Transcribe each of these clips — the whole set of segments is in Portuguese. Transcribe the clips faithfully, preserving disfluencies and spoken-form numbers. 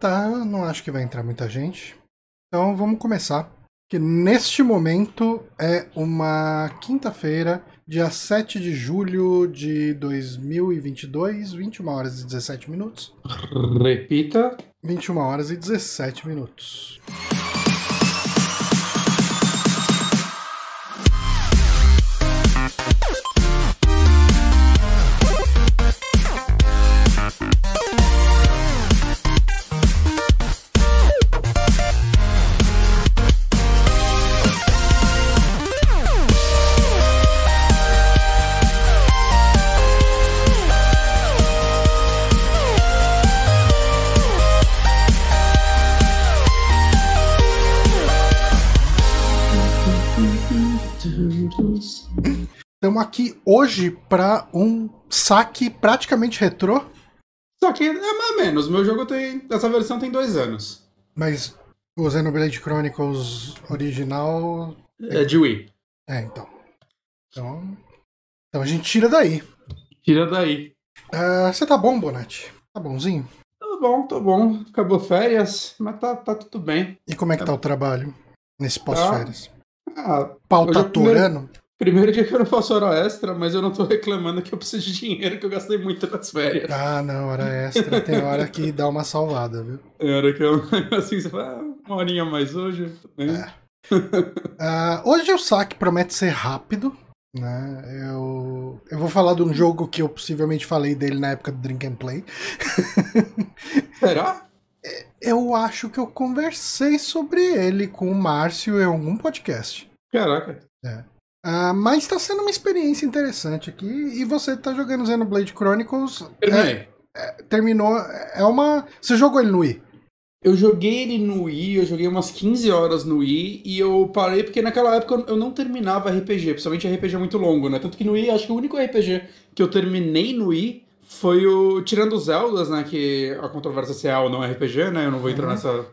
tá, não acho que vai entrar muita gente. Então vamos começar. Que neste momento é uma quinta-feira, dia sete de julho de dois mil e vinte e dois, vinte e uma horas e dezessete minutos. Repita. vinte e uma horas e dezessete minutos. Estamos aqui hoje para um saque praticamente retrô. Só que é mais ou menos. Meu jogo tem... Essa versão tem dois anos. Mas o Xenoblade Chronicles original... É de Wii. É, então. Então, então a gente tira daí. Tira daí. Você uh, tá bom, Bonatti? Tá bonzinho? Tô bom, tô bom. Acabou férias, mas tá, tá tudo bem. E como é que tá, tá o trabalho nesse pós-férias? Ah, pau tá aturando? Primeiro dia que eu não faço hora extra, mas eu não tô reclamando que eu preciso de dinheiro, que eu gastei muito nas férias. Ah, não, hora extra tem hora que dá uma salvada, viu? É hora que eu, assim, você fala, ah, uma horinha mais hoje. Né? É. uh, hoje o saque promete ser rápido, né? Eu, eu vou falar de um jogo que eu possivelmente falei dele na época do Drink and Play. Será? Eu acho que eu conversei sobre ele com o Márcio em algum podcast. Caraca. É. Uh, mas tá sendo uma experiência interessante aqui. E você tá jogando Xenoblade Chronicles. Terminei. É, é, terminou. É uma... Você jogou ele no Wii? Eu joguei ele no Wii. Eu joguei umas quinze horas no Wii. E eu parei porque naquela época eu não terminava R P G. Principalmente R P G muito longo, né? Tanto que no Wii, acho que o único R P G que eu terminei no Wii foi o... Tirando os Zeldas, né? Que a controvérsia se é ou não é R P G, né? Eu não vou entrar uhum. nessa...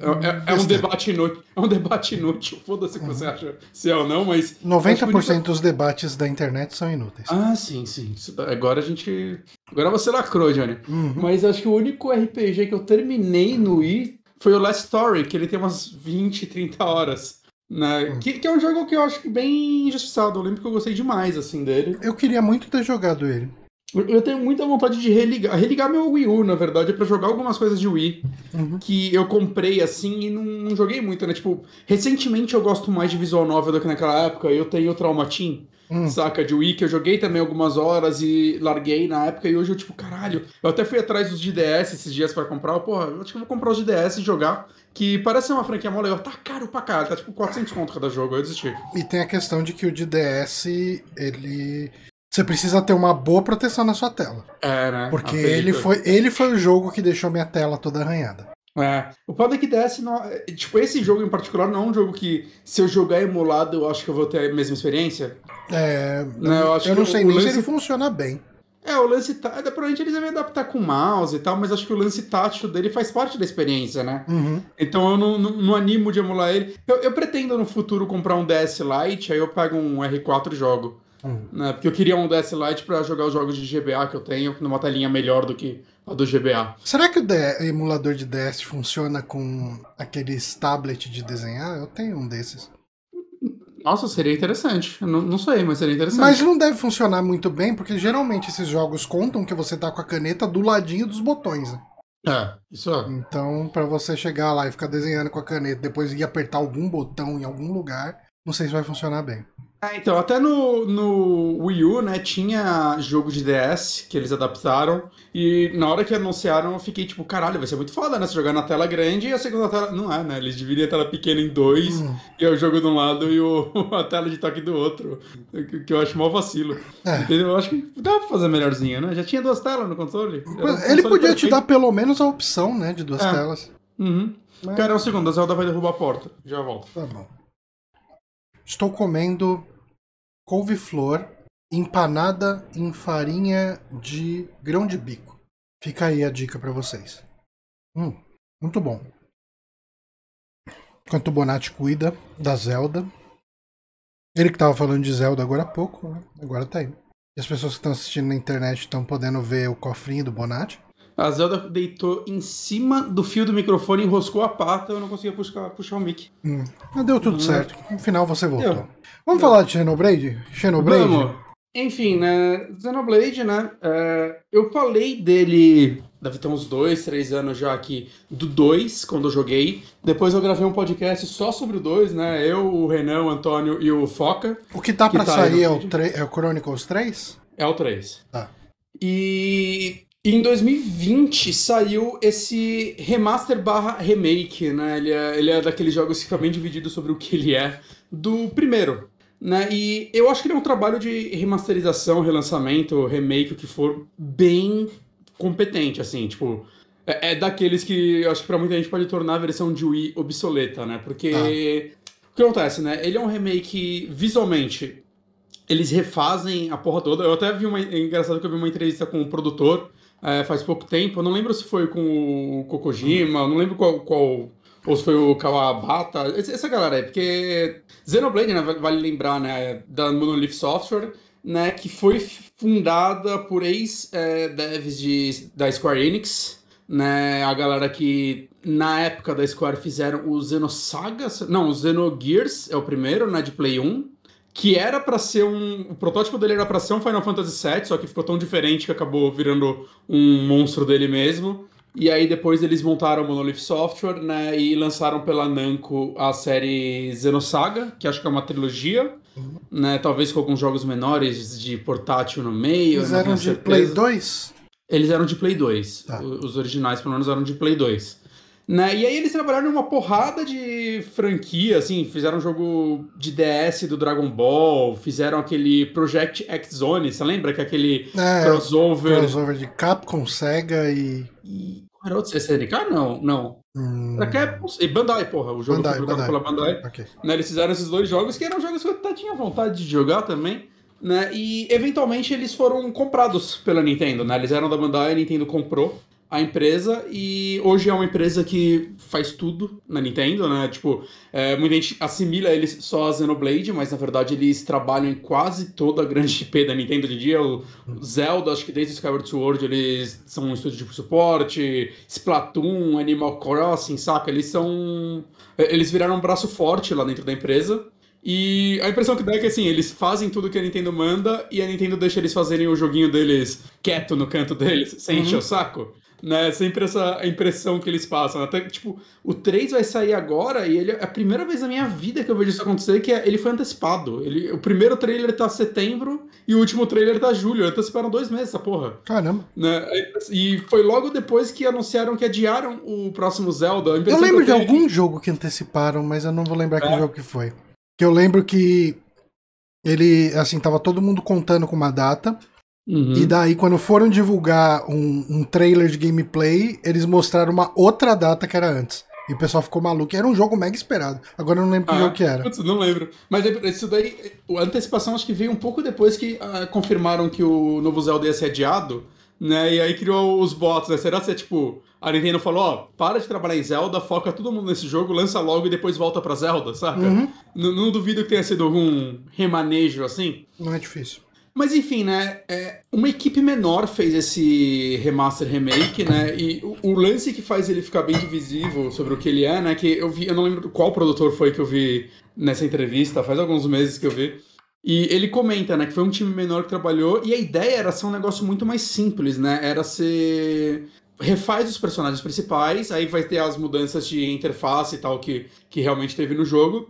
É, é, é, um debate inútil, é um debate inútil, foda-se o que você acha se é ou não, mas... noventa por cento dos debates da internet são inúteis. Ah, sim, sim. Agora a gente... Agora você lacrou, Johnny. Uhum. Mas acho que o único R P G que eu terminei no Wii foi o Last Story, que ele tem umas vinte, trinta horas. Né? Uhum. Que, que é um jogo que eu acho bem injustiçado. Eu lembro que eu gostei demais, assim, dele. Eu queria muito ter jogado ele. Eu tenho muita vontade de religar, religar meu Wii U, na verdade, pra jogar algumas coisas de Wii uhum. que eu comprei, assim, e não, não joguei muito, né? Tipo, recentemente eu gosto mais de visual novel do que naquela época. Eu tenho o Trauma Team, uhum. saca, de Wii, que eu joguei também algumas horas e larguei na época. E hoje eu, tipo, caralho, eu até fui atrás dos D D S esses dias pra comprar. Eu, porra, eu acho que eu vou comprar os D D S e jogar, que parece uma franquia mó legal. Tá caro pra caralho, tá tipo quatrocentos conto cada jogo, eu desisti. E tem a questão de que o D D S, ele... Você precisa ter uma boa proteção na sua tela. É, né? Porque ele foi, ele foi o jogo que deixou minha tela toda arranhada. É. O foda é que D S, não, tipo, esse jogo em particular não é um jogo que, se eu jogar emulado, eu acho que eu vou ter a mesma experiência. É. Né? Eu, acho eu que não que sei nem lance... se ele funciona bem. É, o lance tátil. Provavelmente eles devem adaptar com o mouse e tal, mas acho que o lance tátil dele faz parte da experiência, né? Uhum. Então eu não, não, não animo de emular ele. Eu, eu pretendo no futuro comprar um D S Lite, aí eu pego um R quatro e jogo. Hum. Né, porque eu queria um D S Lite pra jogar os jogos de G B A que eu tenho numa telinha melhor do que a do G B A. Será que o D- emulador de D S funciona com aqueles tablets de desenhar? Eu tenho um desses. Nossa, seria interessante. Não, não sei, mas seria interessante. Mas não deve funcionar muito bem, porque geralmente esses jogos contam que você tá com a caneta do ladinho dos botões, né? É, isso é. Então, pra você chegar lá e ficar desenhando com a caneta, depois ir apertar algum botão em algum lugar, não sei se vai funcionar bem. Ah, então, até no, no Wii U, né, tinha jogo de D S que eles adaptaram, e na hora que anunciaram eu fiquei tipo, caralho, vai ser muito foda, né, se jogar na tela grande e a segunda tela... Não é, né, eles dividem a tela pequena em dois, hum. e é o jogo de um lado e o, a tela de toque do outro, que, que eu acho mó vacilo. É. Entendeu? Eu acho que dá pra fazer melhorzinho, né, já tinha duas telas no console. Um Ele console podia te dar pelo menos a opção, né, de duas é. telas. Uhum. Mas... Cara, um segundo, a Zelda vai derrubar a porta, já volto. Tá bom. Estou comendo couve-flor empanada em farinha de grão de bico. Fica aí a dica pra vocês. Hum, muito bom. Enquanto o Bonatti cuida da Zelda. Ele que tava falando de Zelda agora há pouco, né? Agora tá aí. E as pessoas que estão assistindo na internet estão podendo ver o cofrinho do Bonatti. A Zelda deitou em cima do fio do microfone, enroscou a pata, eu não conseguia puxar, puxar o mic. Hum. Mas deu tudo hum. certo. No final você voltou. Deu. Vamos deu. falar de Xenoblade? Xenoblade? Vamos. Enfim, né? Xenoblade, né? É, eu falei dele... Deve ter uns dois, três anos já aqui do dois, quando eu joguei. Depois eu gravei um podcast só sobre o dois, né? Eu, o Renan, o Antônio e o Foca. O que tá que pra tá sair é o, é o Chronicles três? É o três. Tá. E... E em dois mil e vinte saiu esse remaster barra remake, né? Ele é, ele é daqueles jogos que fica bem dividido sobre o que ele é do primeiro, né? E eu acho que ele é um trabalho de remasterização, relançamento, remake, o que for, bem competente, assim, tipo... É, é daqueles que eu acho que pra muita gente pode tornar a versão de Wii obsoleta, né? Porque ah. o que acontece, né? Ele é um remake visualmente... Eles refazem a porra toda. Eu até vi uma... É engraçado que eu vi uma entrevista com o produtor... É, faz pouco tempo, eu não lembro se foi com o Kokojima, eu não lembro qual, qual, ou se foi o Kawabata, essa galera aí, porque Xenoblade, né, vale lembrar, né, da Monolith Software, né, que foi fundada por ex-devs de, da Square Enix, né, a galera que na época da Square fizeram o Xenosaga, não, o Xenogears é o primeiro, né, de Play um, que era pra ser um... O protótipo dele era pra ser um Final Fantasy sete, só que ficou tão diferente que acabou virando um monstro dele mesmo. E aí depois eles montaram o Monolith Software, né? E lançaram pela Namco a série Xenosaga, que acho que é uma trilogia, uhum. né? Talvez com alguns jogos menores de portátil no meio. Eles eram de Play dois? Eles eram de Play dois. Tá. Os originais, pelo menos, eram de Play dois. Né? E aí eles trabalharam numa porrada de franquia, assim, fizeram um jogo de D S do Dragon Ball, fizeram aquele Project X-Zone, você lembra que é aquele é, crossover... crossover de Capcom, Sega e... e... Era outro S N K? Não, não. Hum... Era Capcom e Bandai, porra, o jogo Bandai, foi publicado Bandai. pela Bandai. Okay. Né? Eles fizeram esses dois jogos, que eram jogos que eu até tinha vontade de jogar também. Né? E, eventualmente, eles foram comprados pela Nintendo, né? Eles eram da Bandai, a Nintendo comprou a empresa, e hoje é uma empresa que faz tudo na Nintendo, né? Tipo, é, muita gente assimila eles só a Xenoblade, mas na verdade eles trabalham em quase toda a grande I P da Nintendo hoje em dia. O Zelda, acho que desde Skyward Sword, eles são um estúdio de suporte, Splatoon, Animal Crossing, saca? Eles são... Eles viraram um braço forte lá dentro da empresa. E a impressão que dá é que, assim, eles fazem tudo que a Nintendo manda e a Nintendo deixa eles fazerem o joguinho deles quieto no canto deles, sem uhum. encher o saco. Né? Sempre essa impressão que eles passam. Até, tipo, o três vai sair agora e ele é a primeira vez na minha vida que eu vejo isso acontecer, que é, ele foi antecipado. Ele, o primeiro trailer tá setembro e o último trailer tá julho. Anteciparam dois meses, essa porra. Caramba. Né? E foi logo depois que anunciaram que adiaram o próximo Zelda. Eu lembro eu de algum que... jogo que anteciparam, mas eu não vou lembrar é. que jogo que foi. Que eu lembro que ele, assim, tava todo mundo contando com uma data. Uhum. E daí, quando foram divulgar um, um trailer de gameplay, eles mostraram uma outra data que era antes. E o pessoal ficou maluco. Era um jogo mega esperado. Agora eu não lembro ah, que jogo que era. Putz, não lembro. Mas isso daí, a antecipação acho que veio um pouco depois que uh, confirmaram que o novo Zelda ia ser adiado. Né? E aí criou os bots, né? Será que é tipo... A Nintendo falou, ó, para de trabalhar em Zelda, foca todo mundo nesse jogo, lança logo e depois volta pra Zelda, saca? Uhum. Não duvido que tenha sido algum remanejo assim. Não é difícil. Mas enfim, né? É, uma equipe menor fez esse remaster remake, né? E o, o lance que faz ele ficar bem divisivo sobre o que ele é, né? Que eu vi... Eu não lembro qual produtor foi que eu vi nessa entrevista, faz alguns meses que eu vi. E ele comenta, né, que foi um time menor que trabalhou, e a ideia era ser um negócio muito mais simples, né, era ser... refaz os personagens principais, aí vai ter as mudanças de interface e tal que, que realmente teve no jogo,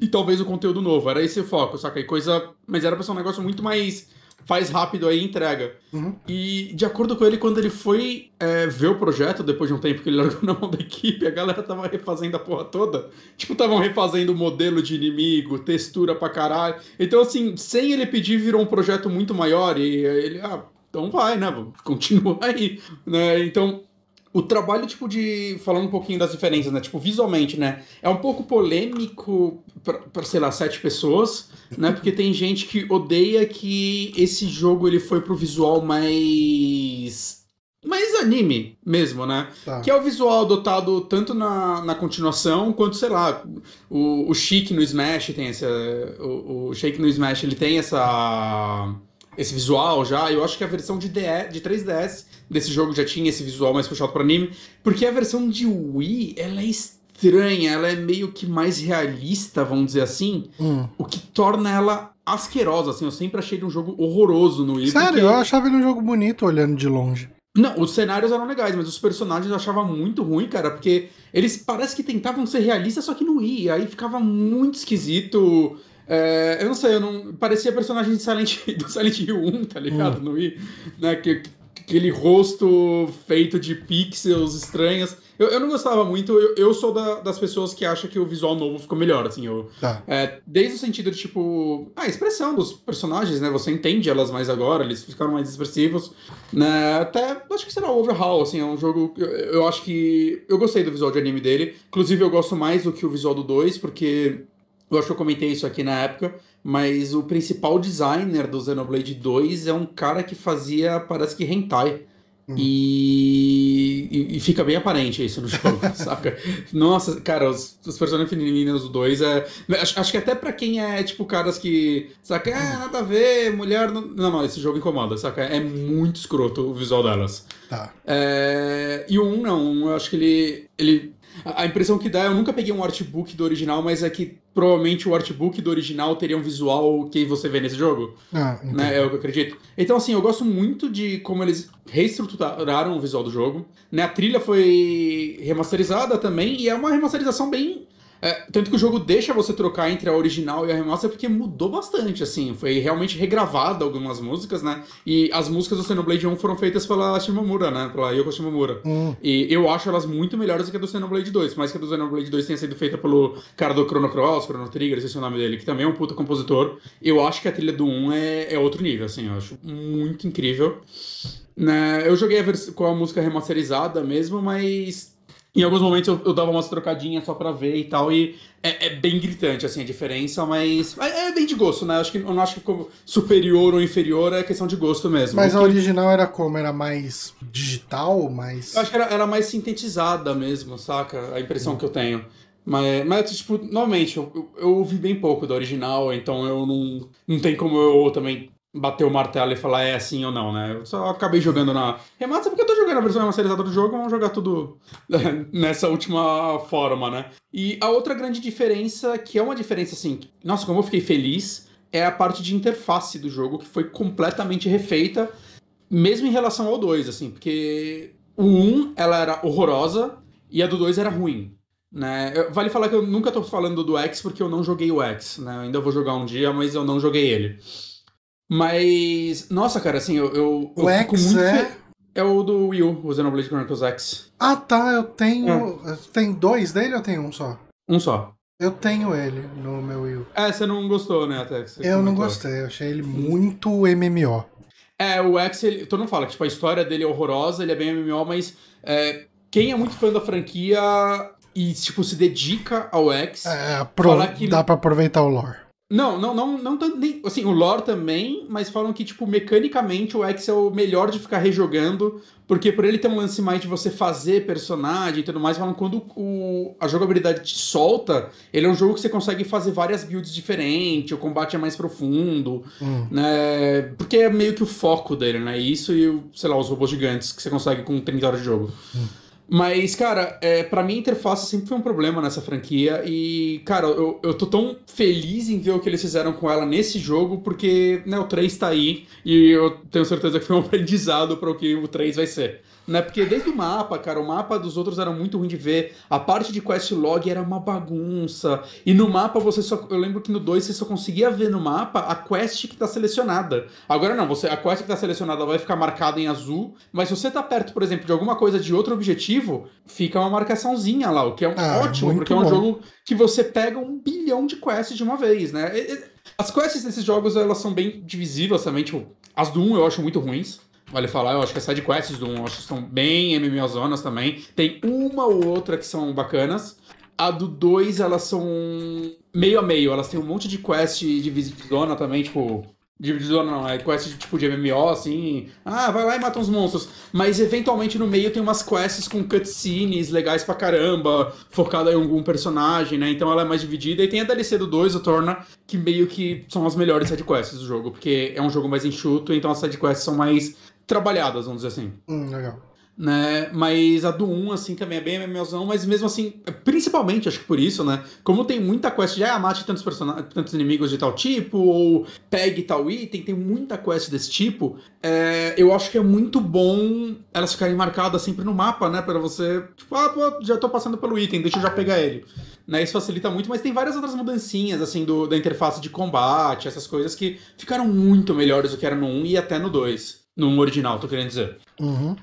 e talvez o conteúdo novo, era esse o foco, saca, e coisa... Mas era pra ser um negócio muito mais... faz rápido aí e entrega. Uhum. E, de acordo com ele, quando ele foi é, ver o projeto, depois de um tempo que ele largou na mão da equipe, a galera tava refazendo a porra toda. Tipo, estavam refazendo o modelo de inimigo, textura pra caralho. Então, assim, sem ele pedir, virou um projeto muito maior. E ele, ah, então vai, né? Continua aí. Né? Então... O trabalho, tipo, de... Falando um pouquinho das diferenças, né? Tipo, visualmente, né? É um pouco polêmico pra, pra sei lá, sete pessoas, né? Porque tem gente que odeia que esse jogo, ele foi pro visual mais... mais anime mesmo, né? Tá. Que é o visual adotado tanto na, na continuação, quanto, sei lá, o, o Sheik no Smash tem essa... O, o Sheik no Smash, ele tem essa... esse visual já. Eu acho que a versão de, D S, de três D S desse jogo já tinha esse visual mais puxado para anime, porque a versão de Wii, ela é estranha, ela é meio que mais realista, vamos dizer assim, hum. o que torna ela asquerosa, assim, eu sempre achei ele um jogo horroroso no Wii. Sério? Porque... eu achava ele um jogo bonito olhando de longe. Não, os cenários eram legais, mas os personagens eu achava muito ruim, cara, porque eles parece que tentavam ser realistas, só que não ia, aí ficava muito esquisito... É, eu não sei, eu não... parecia personagem de Silent, do Silent Hill um, tá ligado? Hum. No Wii, né? Que, aquele rosto feito de pixels estranhas. Eu, eu não gostava muito, eu, eu sou da, das pessoas que acham que o visual novo ficou melhor, assim. Eu, tá. é, desde o sentido de, tipo, a expressão dos personagens, né? Você entende elas mais agora, eles ficaram mais expressivos. Né, até, acho que será o Overhaul, assim, é um jogo... Eu, eu acho que... eu gostei do visual de anime dele. Inclusive, eu gosto mais do que o visual do dois, porque... eu acho que eu comentei isso aqui na época, mas o principal designer do Xenoblade dois é um cara que fazia, parece que hentai. Uhum. E, e, e fica bem aparente isso no jogo, saca? Nossa, cara, os, os personagens femininas do dois é... Acho, acho que até pra quem é, tipo, caras que... saca? Ah, nada a ver, mulher... Não, não, não, esse jogo incomoda, saca? É muito escroto o visual delas. Tá. É, e o um, não, eu acho que ele... ele a, a impressão que dá... eu nunca peguei um artbook do original, mas é que provavelmente o artbook do original teria um visual que você vê nesse jogo. Ah, né? É o que eu acredito. Então, assim, eu gosto muito de como eles reestruturaram o visual do jogo. Né? A trilha foi remasterizada também, e é uma remasterização bem... É, tanto que o jogo deixa você trocar entre a original e a remaster, porque mudou bastante, assim. Foi realmente regravada algumas músicas, né? E as músicas do Xenoblade um foram feitas pela Shimomura, né? Pela Yoko Shimomura. Hum. E eu acho elas muito melhores do que a do Xenoblade dois. Mas que a do Xenoblade dois tenha sido feita pelo cara do Chrono Cross, Chrono Trigger, esse é o nome dele, que também é um puta compositor. Eu acho que a trilha do um é, é outro nível, assim. Eu acho muito incrível. Né? Eu joguei a vers- com a música remasterizada mesmo, mas... em alguns momentos eu, eu dava umas trocadinhas só pra ver e tal, e é, é bem gritante, assim, a diferença, mas é, é bem de gosto, né? Eu, acho que, eu não acho que ficou superior ou inferior, é questão de gosto mesmo. Mas porque... a original era como? Era mais digital? Mais... eu acho que era, era mais sintetizada mesmo, saca? A impressão hum. que eu tenho. Mas, mas tipo, normalmente, eu, eu, eu ouvi bem pouco da original, então eu não... não tem como eu também... bater o martelo e falar é assim ou não, né? Eu só acabei jogando na remaster porque eu tô jogando a versão remasterizada do jogo, vamos jogar tudo nessa última forma, né? E a outra grande diferença, que é uma diferença assim, nossa, como eu fiquei feliz, é a parte de interface do jogo, que foi completamente refeita, mesmo em relação ao dois, assim, porque o um, ela era horrorosa e a do dois era ruim. Né? Vale falar que eu nunca tô falando do X porque eu não joguei o X, né? Eu ainda vou jogar um dia, mas eu não joguei ele. Mas, nossa, cara, assim, eu, eu, eu fico muito... é... fe... é o do Wii U, o Xenoblade Chronicles X. Ah, tá, eu tenho... É. Tem dois dele ou tem um só? Um só. Eu tenho ele no meu Wii U. É, você não gostou, né, até? Eu não gostei, eu achei ele muito M M O. É, o X, ele... todo mundo fala que tipo, a história dele é horrorosa, ele é bem M M O, mas é... quem é muito fã da franquia e, tipo, se dedica ao X... é, pro... que... dá pra aproveitar o lore. Não, não, não, não, nem, assim, o lore também, mas falam que, tipo, mecanicamente o X é o melhor de ficar rejogando, porque por ele ter um lance mais de você fazer personagem e tudo mais, falam que quando o, a jogabilidade te solta, ele é um jogo que você consegue fazer várias builds diferentes, o combate é mais profundo, hum. né, porque é meio que o foco dele, né, isso e, sei lá, os robôs gigantes que você consegue com trinta horas de jogo. Hum. Mas, cara, é, pra mim a interface sempre foi um problema nessa franquia e, cara, eu, eu tô tão feliz em ver o que eles fizeram com ela nesse jogo porque, né, o três tá aí e eu tenho certeza que foi um aprendizado pra o que o três vai ser. Né, porque desde o mapa, cara, o mapa dos outros era muito ruim de ver, a parte de quest log era uma bagunça, e no mapa você só, eu lembro que no dois você só conseguia ver no mapa a quest que tá selecionada. Agora não, você, a quest que tá selecionada vai ficar marcada em azul, mas se você tá perto, por exemplo, de alguma coisa de outro objetivo, fica uma marcaçãozinha lá, o que é ah, ótimo, porque é um bom. Jogo que você pega um bilhão de quests de uma vez, né? As quests desses jogos, elas são bem divisivas também, tipo, as do um eu acho muito ruins, vale falar, eu acho que as side quests do um eu acho que são bem MMOzonas também, tem uma ou outra que são bacanas, a do dois elas são meio a meio, elas têm um monte de quest divisivona também, tipo... divididona não, é quest tipo de M M O, assim, ah, vai lá e mata uns monstros. Mas eventualmente no meio tem umas quests com cutscenes legais pra caramba, focada em algum personagem, né? Então ela é mais dividida. E tem a D L C do dois, o Torna, que meio que são as melhores sidequests do jogo, porque é um jogo mais enxuto, então as sidequests são mais trabalhadas, vamos dizer assim. Hum, legal. Né? Mas a do um, assim, também é bem MMOzão, mas mesmo assim, principalmente, acho que por isso, né? Como tem muita quest de ah, mate tantos, person... tantos inimigos de tal tipo, ou pegue tal item, tem muita quest desse tipo, é... eu acho que é muito bom elas ficarem marcadas sempre no mapa, né? Pra você, tipo, ah, pô, já tô passando pelo item, deixa eu já pegar ele. Né? Isso facilita muito, mas tem várias outras mudancinhas, assim, do... da interface de combate, essas coisas que ficaram muito melhores do que era no um e até no dois, no original, tô querendo dizer. Uhum.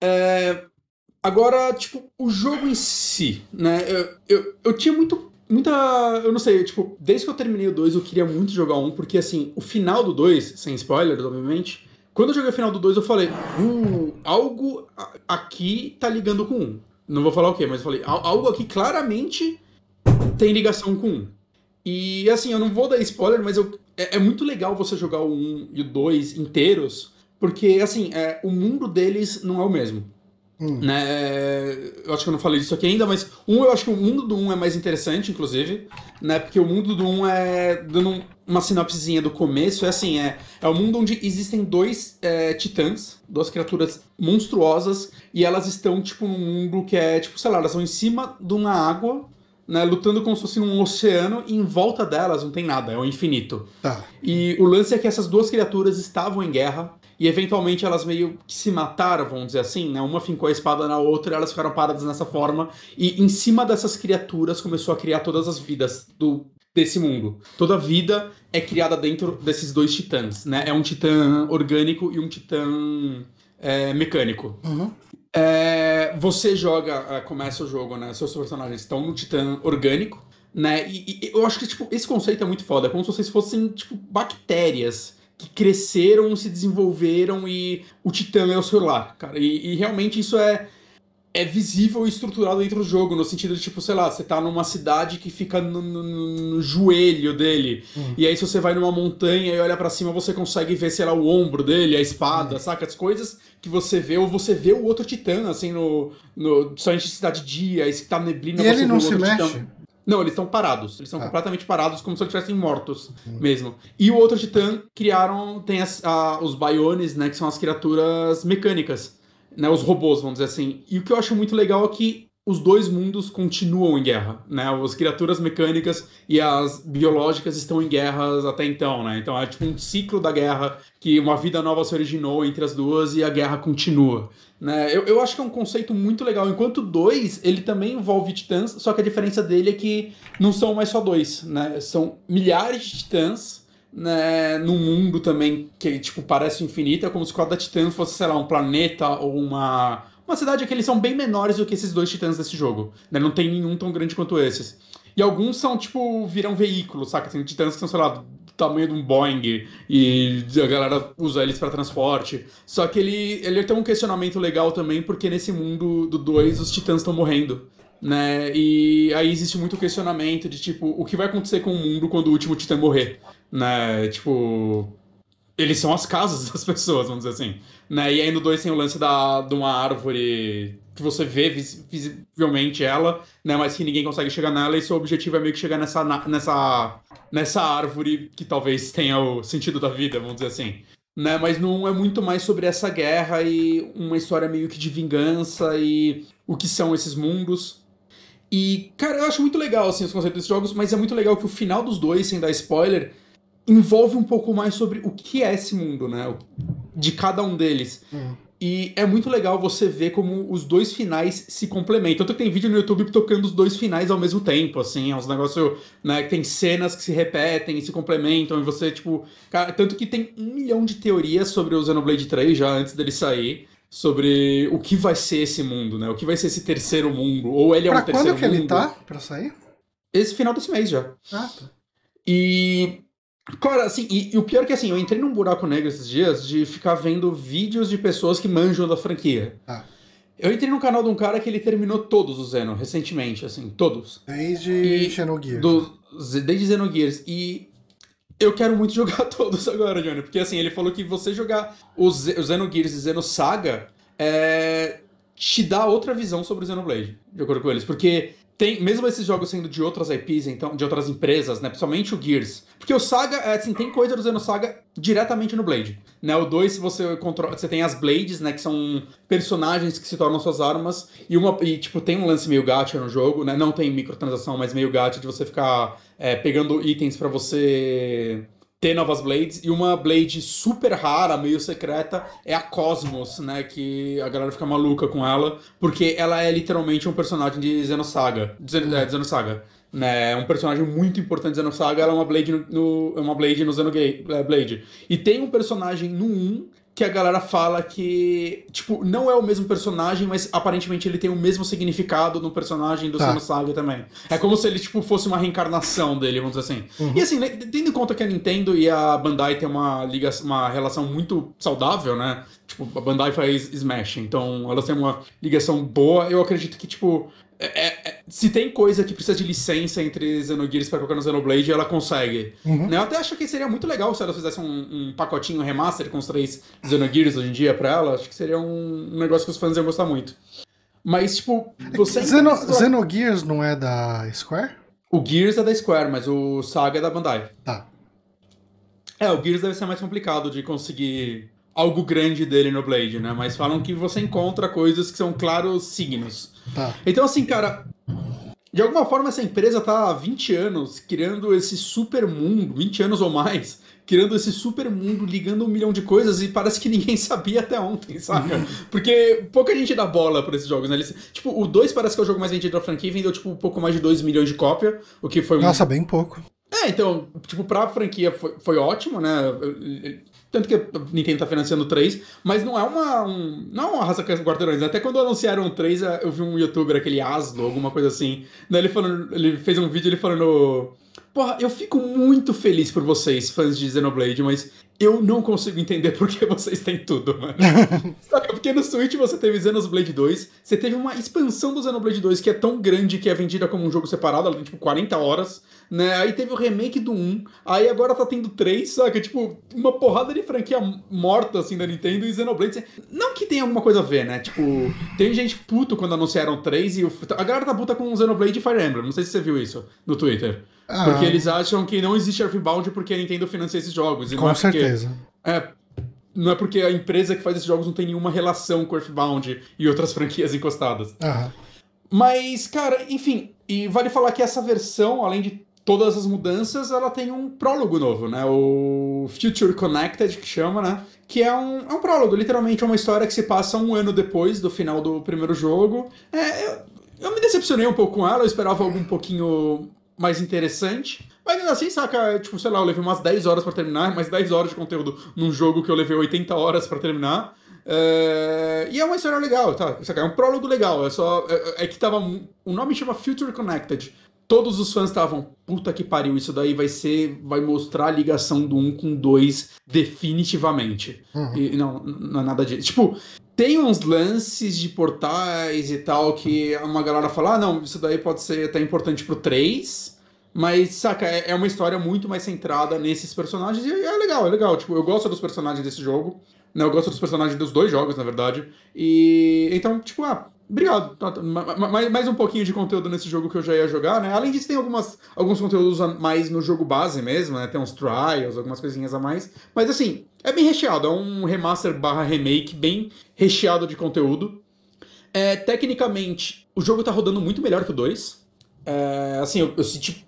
É, agora, tipo, o jogo em si, né, eu, eu, eu tinha muito, muita, eu não sei, tipo, desde que eu terminei o dois eu queria muito jogar um, porque assim, o final do dois, sem spoilers, obviamente, quando eu joguei o final do dois eu falei, uh, algo aqui tá ligando com um, não vou falar o quê, mas eu falei, algo aqui claramente tem ligação com um, e assim, eu não vou dar spoiler, mas eu, é, é muito legal você jogar o um e o dois inteiros. Porque, assim, é, o mundo deles não é o mesmo. Hum. Né? Eu acho que eu não falei disso aqui ainda, mas um, eu acho que o mundo do um é mais interessante, inclusive. Né? Porque o mundo do um é... Dando uma sinopsezinha do começo, é assim, é, é um mundo onde existem dois é, titãs, duas criaturas monstruosas, e elas estão, tipo, num mundo que é, tipo, sei lá, elas estão em cima de uma água, né, lutando como se fosse um oceano, e em volta delas não tem nada, é o infinito. Tá. E o lance é que essas duas criaturas estavam em guerra, e eventualmente elas meio que se mataram, vamos dizer assim, né? Uma fincou a espada na outra, elas ficaram paradas nessa forma. E em cima dessas criaturas começou a criar todas as vidas do, desse mundo. Toda vida é criada dentro desses dois titãs, né? É um titã orgânico e um titã é, mecânico. Uhum. É, você joga, começa o jogo, né? Seus personagens estão no titã orgânico, né? E, e eu acho que tipo, esse conceito é muito foda. É como se vocês fossem tipo, bactérias que cresceram, se desenvolveram e o Titã é o seu lar, cara. E, e realmente isso é, é visível e estruturado dentro do jogo, no sentido de, tipo, sei lá, você tá numa cidade que fica no, no, no joelho dele, uhum. E aí se você vai numa montanha e olha pra cima, você consegue ver, sei lá, o ombro dele, a espada, uhum. Saca? As coisas que você vê, ou você vê o outro Titã, assim, no, no, só em cidade de dia, aí se tá neblina, e você ele não vê o outro se mexe? Titã. Não, eles estão parados. Eles estão ah. completamente parados, como se eles estivessem mortos uhum. mesmo. E o outro titã criaram... Tem as, a, os Biones, né? Que são as criaturas mecânicas. Né, os robôs, vamos dizer assim. E o que eu acho muito legal é que os dois mundos continuam em guerra. Né? As criaturas mecânicas e as biológicas estão em guerras até então. Né? Então é tipo um ciclo da guerra, que uma vida nova se originou entre as duas e a guerra continua. Né? Eu, eu acho que é um conceito muito legal. Enquanto dois, ele também envolve titãs, só que a diferença dele é que não são mais só dois, né? São milhares de titãs, né? Num mundo também que tipo, parece infinito. É como se cada titã fosse, sei lá, um planeta ou uma, uma cidade, que eles são bem menores do que esses dois titãs desse jogo. Né? Não tem nenhum tão grande quanto esses. E alguns são, tipo, viram veículos, saca? Tem titãs que são, sei lá, tamanho de um Boeing, e a galera usa eles para transporte. Só que ele, ele tem um questionamento legal também, porque nesse mundo do dois os titãs estão morrendo, né? E aí existe muito questionamento de, tipo, o que vai acontecer com o mundo quando o último titã morrer, né? Tipo, eles são as casas das pessoas, vamos dizer assim, né? E aí no dois tem o lance da, de uma árvore que você vê vis, visivelmente ela, né? Mas que ninguém consegue chegar nela, e seu objetivo é meio que chegar nessa... nessa nessa árvore que talvez tenha o sentido da vida, vamos dizer assim. Né? Mas não é muito mais sobre essa guerra e uma história meio que de vingança e o que são esses mundos. E, cara, eu acho muito legal assim, os conceitos desses jogos, mas é muito legal que o final dos dois, sem dar spoiler, envolve um pouco mais sobre o que é esse mundo, né? De cada um deles. Hum. E é muito legal você ver como os dois finais se complementam. Tanto que tem vídeo no YouTube tocando os dois finais ao mesmo tempo, assim. É uns negócios, né, que tem cenas que se repetem e se complementam. E você, tipo... Cara, tanto que tem um milhão de teorias sobre o Xenoblade três, já antes dele sair. Sobre o que vai ser esse mundo, né? O que vai ser esse terceiro mundo. Ou ele é pra um terceiro mundo. Pra quando que ele tá pra sair? Esse final desse mês, já. Ah, tá. E... Claro, assim, e, e o pior é que assim, eu entrei num buraco negro esses dias de ficar vendo vídeos de pessoas que manjam da franquia. Ah. Eu entrei no canal de um cara que ele terminou todos os Xeno, recentemente, assim, todos. Desde Xenogears. Desde Xenogears. E eu quero muito jogar todos agora, Johnny, porque assim, ele falou que você jogar os Xenogears e Xenosaga é, te dá outra visão sobre o Xenoblade, de acordo com eles, porque... Tem, mesmo esses jogos sendo de outras I Ps, então, de outras empresas, né? Principalmente o Gears. Porque o Saga, assim, tem coisa do Xenosaga diretamente no Blade. Né? O dois, você, controla, você tem as Blades, né? Que são personagens que se tornam suas armas. E, uma, e tipo, tem um lance meio gacha no jogo, né? Não tem microtransação, mas meio gacha de você ficar é, pegando itens pra você ter novas Blades. E uma Blade super rara, meio secreta, é a Cosmos, né? Que a galera fica maluca com ela, porque ela é literalmente um personagem de Xenosaga. De Xenosaga. É um personagem muito importante de Xenosaga, ela é uma Blade no, uma Blade no Xenoblade. E tem um personagem no um que a galera fala que, tipo, não é o mesmo personagem, mas aparentemente ele tem o mesmo significado no personagem do tá. Xenosaga também. É como se ele, tipo, fosse uma reencarnação dele, vamos dizer assim. Uhum. E assim, né, tendo em conta que a Nintendo e a Bandai tem uma, liga, uma relação muito saudável, né? Tipo, a Bandai faz Smash, então elas têm uma ligação boa. Eu acredito que, tipo... É, é, se tem coisa que precisa de licença entre Xenogears pra colocar no Xenoblade, ela consegue. Uhum. Eu até acho que seria muito legal se ela fizesse um, um pacotinho remaster com os três Xenogears hoje em dia pra ela. Acho que seria um, um negócio que os fãs iam gostar muito. Mas, tipo, você... Zeno, precisa... Xenogears não é da Square? O Gears é da Square, mas o Saga é da Bandai. Tá. É, o Gears deve ser mais complicado de conseguir... algo grande dele no Blade, né? Mas falam que você encontra coisas que são claros signos. Tá. Então, assim, cara... De alguma forma, essa empresa tá há vinte anos criando esse super mundo, vinte anos ou mais, criando esse super mundo, ligando um milhão de coisas e parece que ninguém sabia até ontem, sabe? Porque pouca gente dá bola pra esses jogos, né? Eles, tipo, o dois parece que é o jogo mais vendido da franquia e vendeu, tipo, um pouco mais de dois milhões de cópias, o que foi... Nossa, um... bem pouco. É, então, tipo, pra franquia foi, foi ótimo, né? Tanto que a Nintendo tá financiando três, mas não é uma um, não é uma raça guardiões. Até quando anunciaram o três, eu vi um youtuber, aquele Aslo, alguma coisa assim, né? Ele falando, ele fez um vídeo ele falando... Porra, eu fico muito feliz por vocês, fãs de Xenoblade, mas eu não consigo entender por que vocês têm tudo, mano. Sabe, porque no Switch você teve Xenoblade dois, você teve uma expansão do Xenoblade dois que é tão grande que é vendida como um jogo separado, ela tem tipo quarenta horas, né? Aí teve o remake do um, aí agora tá tendo três, saca? Tipo, uma porrada de franquia morta, assim, da Nintendo e Xenoblade. Não que tenha alguma coisa a ver, né? Tipo, tem gente puto quando anunciaram três e o... a galera tá puta com Xenoblade e Fire Emblem, não sei se você viu isso no Twitter. Ah. Porque eles acham que não existe Earthbound porque a Nintendo financia esses jogos. E com não é certeza. Porque, é, não é porque a empresa que faz esses jogos não tem nenhuma relação com Earthbound e outras franquias encostadas. Ah. Mas, cara, enfim. E vale falar que essa versão, além de todas as mudanças, ela tem um prólogo novo, né? O Future Connected, que chama, né? Que é um, é um prólogo, literalmente é uma história que se passa um ano depois do final do primeiro jogo. É, eu, eu me decepcionei um pouco com ela, eu esperava algo um pouquinho... mais interessante, mas assim, saca, tipo, sei lá, eu levei umas dez horas pra terminar, mais dez horas de conteúdo num jogo que eu levei oitenta horas pra terminar, é... e é uma história legal, tá, saca, é um prólogo legal, é só, é, é que tava, o nome chama Future Connected, todos os fãs estavam, puta que pariu, isso daí vai ser, vai mostrar a ligação do um com o dois definitivamente, uhum. E não, não é nada disso, tipo... Tem uns lances de portais e tal que uma galera fala, ah, não, isso daí pode ser até importante pro três, mas, saca, é uma história muito mais centrada nesses personagens e é legal, é legal. Tipo, eu gosto dos personagens desse jogo, né, eu gosto dos personagens dos dois jogos, na verdade, e então, tipo, ah, obrigado. Mais um pouquinho de conteúdo nesse jogo que eu já ia jogar, né, além disso tem algumas, alguns conteúdos a mais no jogo base mesmo, né, tem uns trials, algumas coisinhas a mais, mas assim... É bem recheado, é um remaster barra remake bem recheado de conteúdo. É, tecnicamente, o jogo tá rodando muito melhor que o dois. É, assim, eu, eu senti...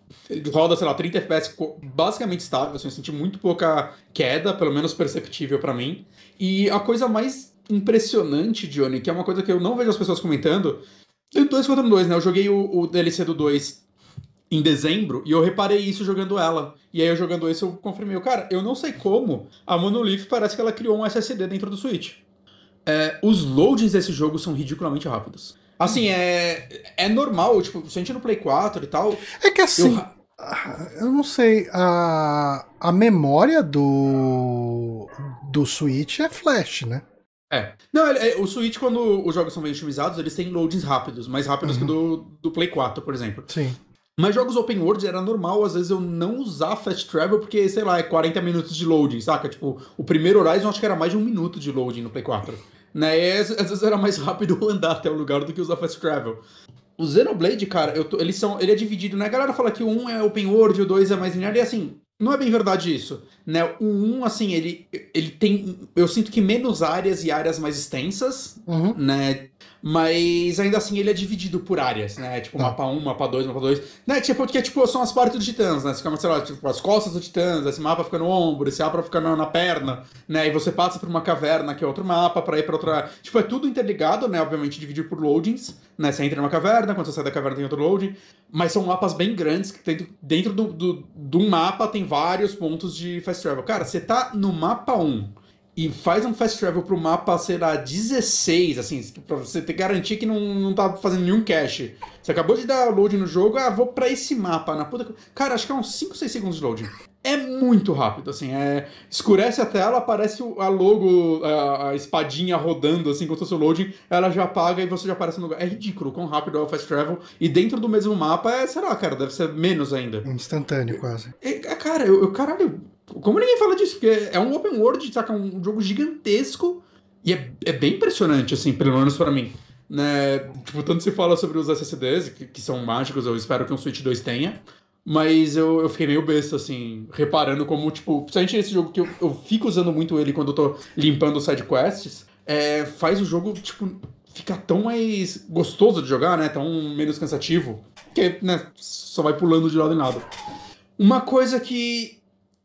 Roda, sei lá, trinta F P S basicamente estável. Assim, eu senti muito pouca queda, pelo menos perceptível pra mim. E a coisa mais impressionante, Johnny, que é uma coisa que eu não vejo as pessoas comentando... Tem dois contra dois, né? Eu joguei o, o D L C do dois... em dezembro, e eu reparei isso jogando ela. E aí eu jogando isso, eu confirmei. Cara, eu não sei como, a Monolith parece que ela criou um S S D dentro do Switch. É, os loadings desse jogo são ridiculamente rápidos. Assim, é, é normal, tipo, se a gente no Play quatro e tal... É que assim, eu, eu não sei, a, a memória do, do Switch é flash, né? É. Não, é, é, o Switch, quando os jogos são bem otimizados, eles têm loadings rápidos, mais rápidos uhum. que do, do Play quatro, por exemplo. Sim. Mas jogos open world era normal, às vezes, eu não usar fast travel, porque, sei lá, é quarenta minutos de loading, saca? Tipo, o primeiro Horizon acho que era mais de um minuto de loading no Play quatro. Né? E às vezes era mais rápido andar até o lugar do que usar fast travel. O Xenoblade, cara, eu tô, eles são, ele é dividido, né? A galera fala que o um é open world, o dois é mais linear, e assim, Não é bem verdade isso, né? O um, assim, ele, ele tem... Eu sinto que menos áreas e áreas mais extensas, uhum. né? Mas, ainda assim, ele é dividido por áreas, né? Tipo, tá. mapa um, mapa dois, mapa dois... Né? Tipo, que é, tipo, são as partes do Titãs, né? Você fica, sei lá, tipo, as costas do Titãs, esse mapa fica no ombro, esse mapa fica na, na perna, né? E você passa por uma caverna, que é outro mapa, pra ir pra outra... Tipo, é tudo interligado, né? Obviamente, dividido por loadings, né? Você entra numa caverna, quando você sai da caverna tem outro loading. Mas são mapas bem grandes, que dentro, dentro do, do, do mapa tem vários pontos de fast travel. Cara, você tá no mapa um e faz um fast travel pro mapa, sei lá, dezesseis, assim, pra você ter garantia que não, não tá fazendo nenhum cache. Você acabou de dar load no jogo, ah, vou pra esse mapa, na puta... Cara, acho que é uns cinco, seis segundos de load. É muito rápido, assim, é... Escurece a tela, aparece a logo, a, a espadinha rodando, assim, enquanto o seu loading, ela já apaga e você já aparece no lugar. É ridículo quão rápido é o fast travel. E dentro do mesmo mapa, é, sei lá, cara, deve ser menos ainda. Instantâneo, quase. É, cara, eu, eu, caralho, como ninguém fala disso? Porque é um open world, saca? Um jogo gigantesco e é, é bem impressionante, assim, pelo menos pra mim. Né? Tipo, tanto se fala sobre os S S Ds, que, que são mágicos, eu espero que um Switch dois tenha. Mas eu, eu fiquei meio besta, assim, reparando como, tipo... Principalmente esse jogo que eu, eu fico usando muito ele quando eu tô limpando sidequests, é, faz o jogo, tipo, ficar tão mais gostoso de jogar, né? Tão menos cansativo. Porque, né, só vai pulando de lado em lado. Uma coisa que...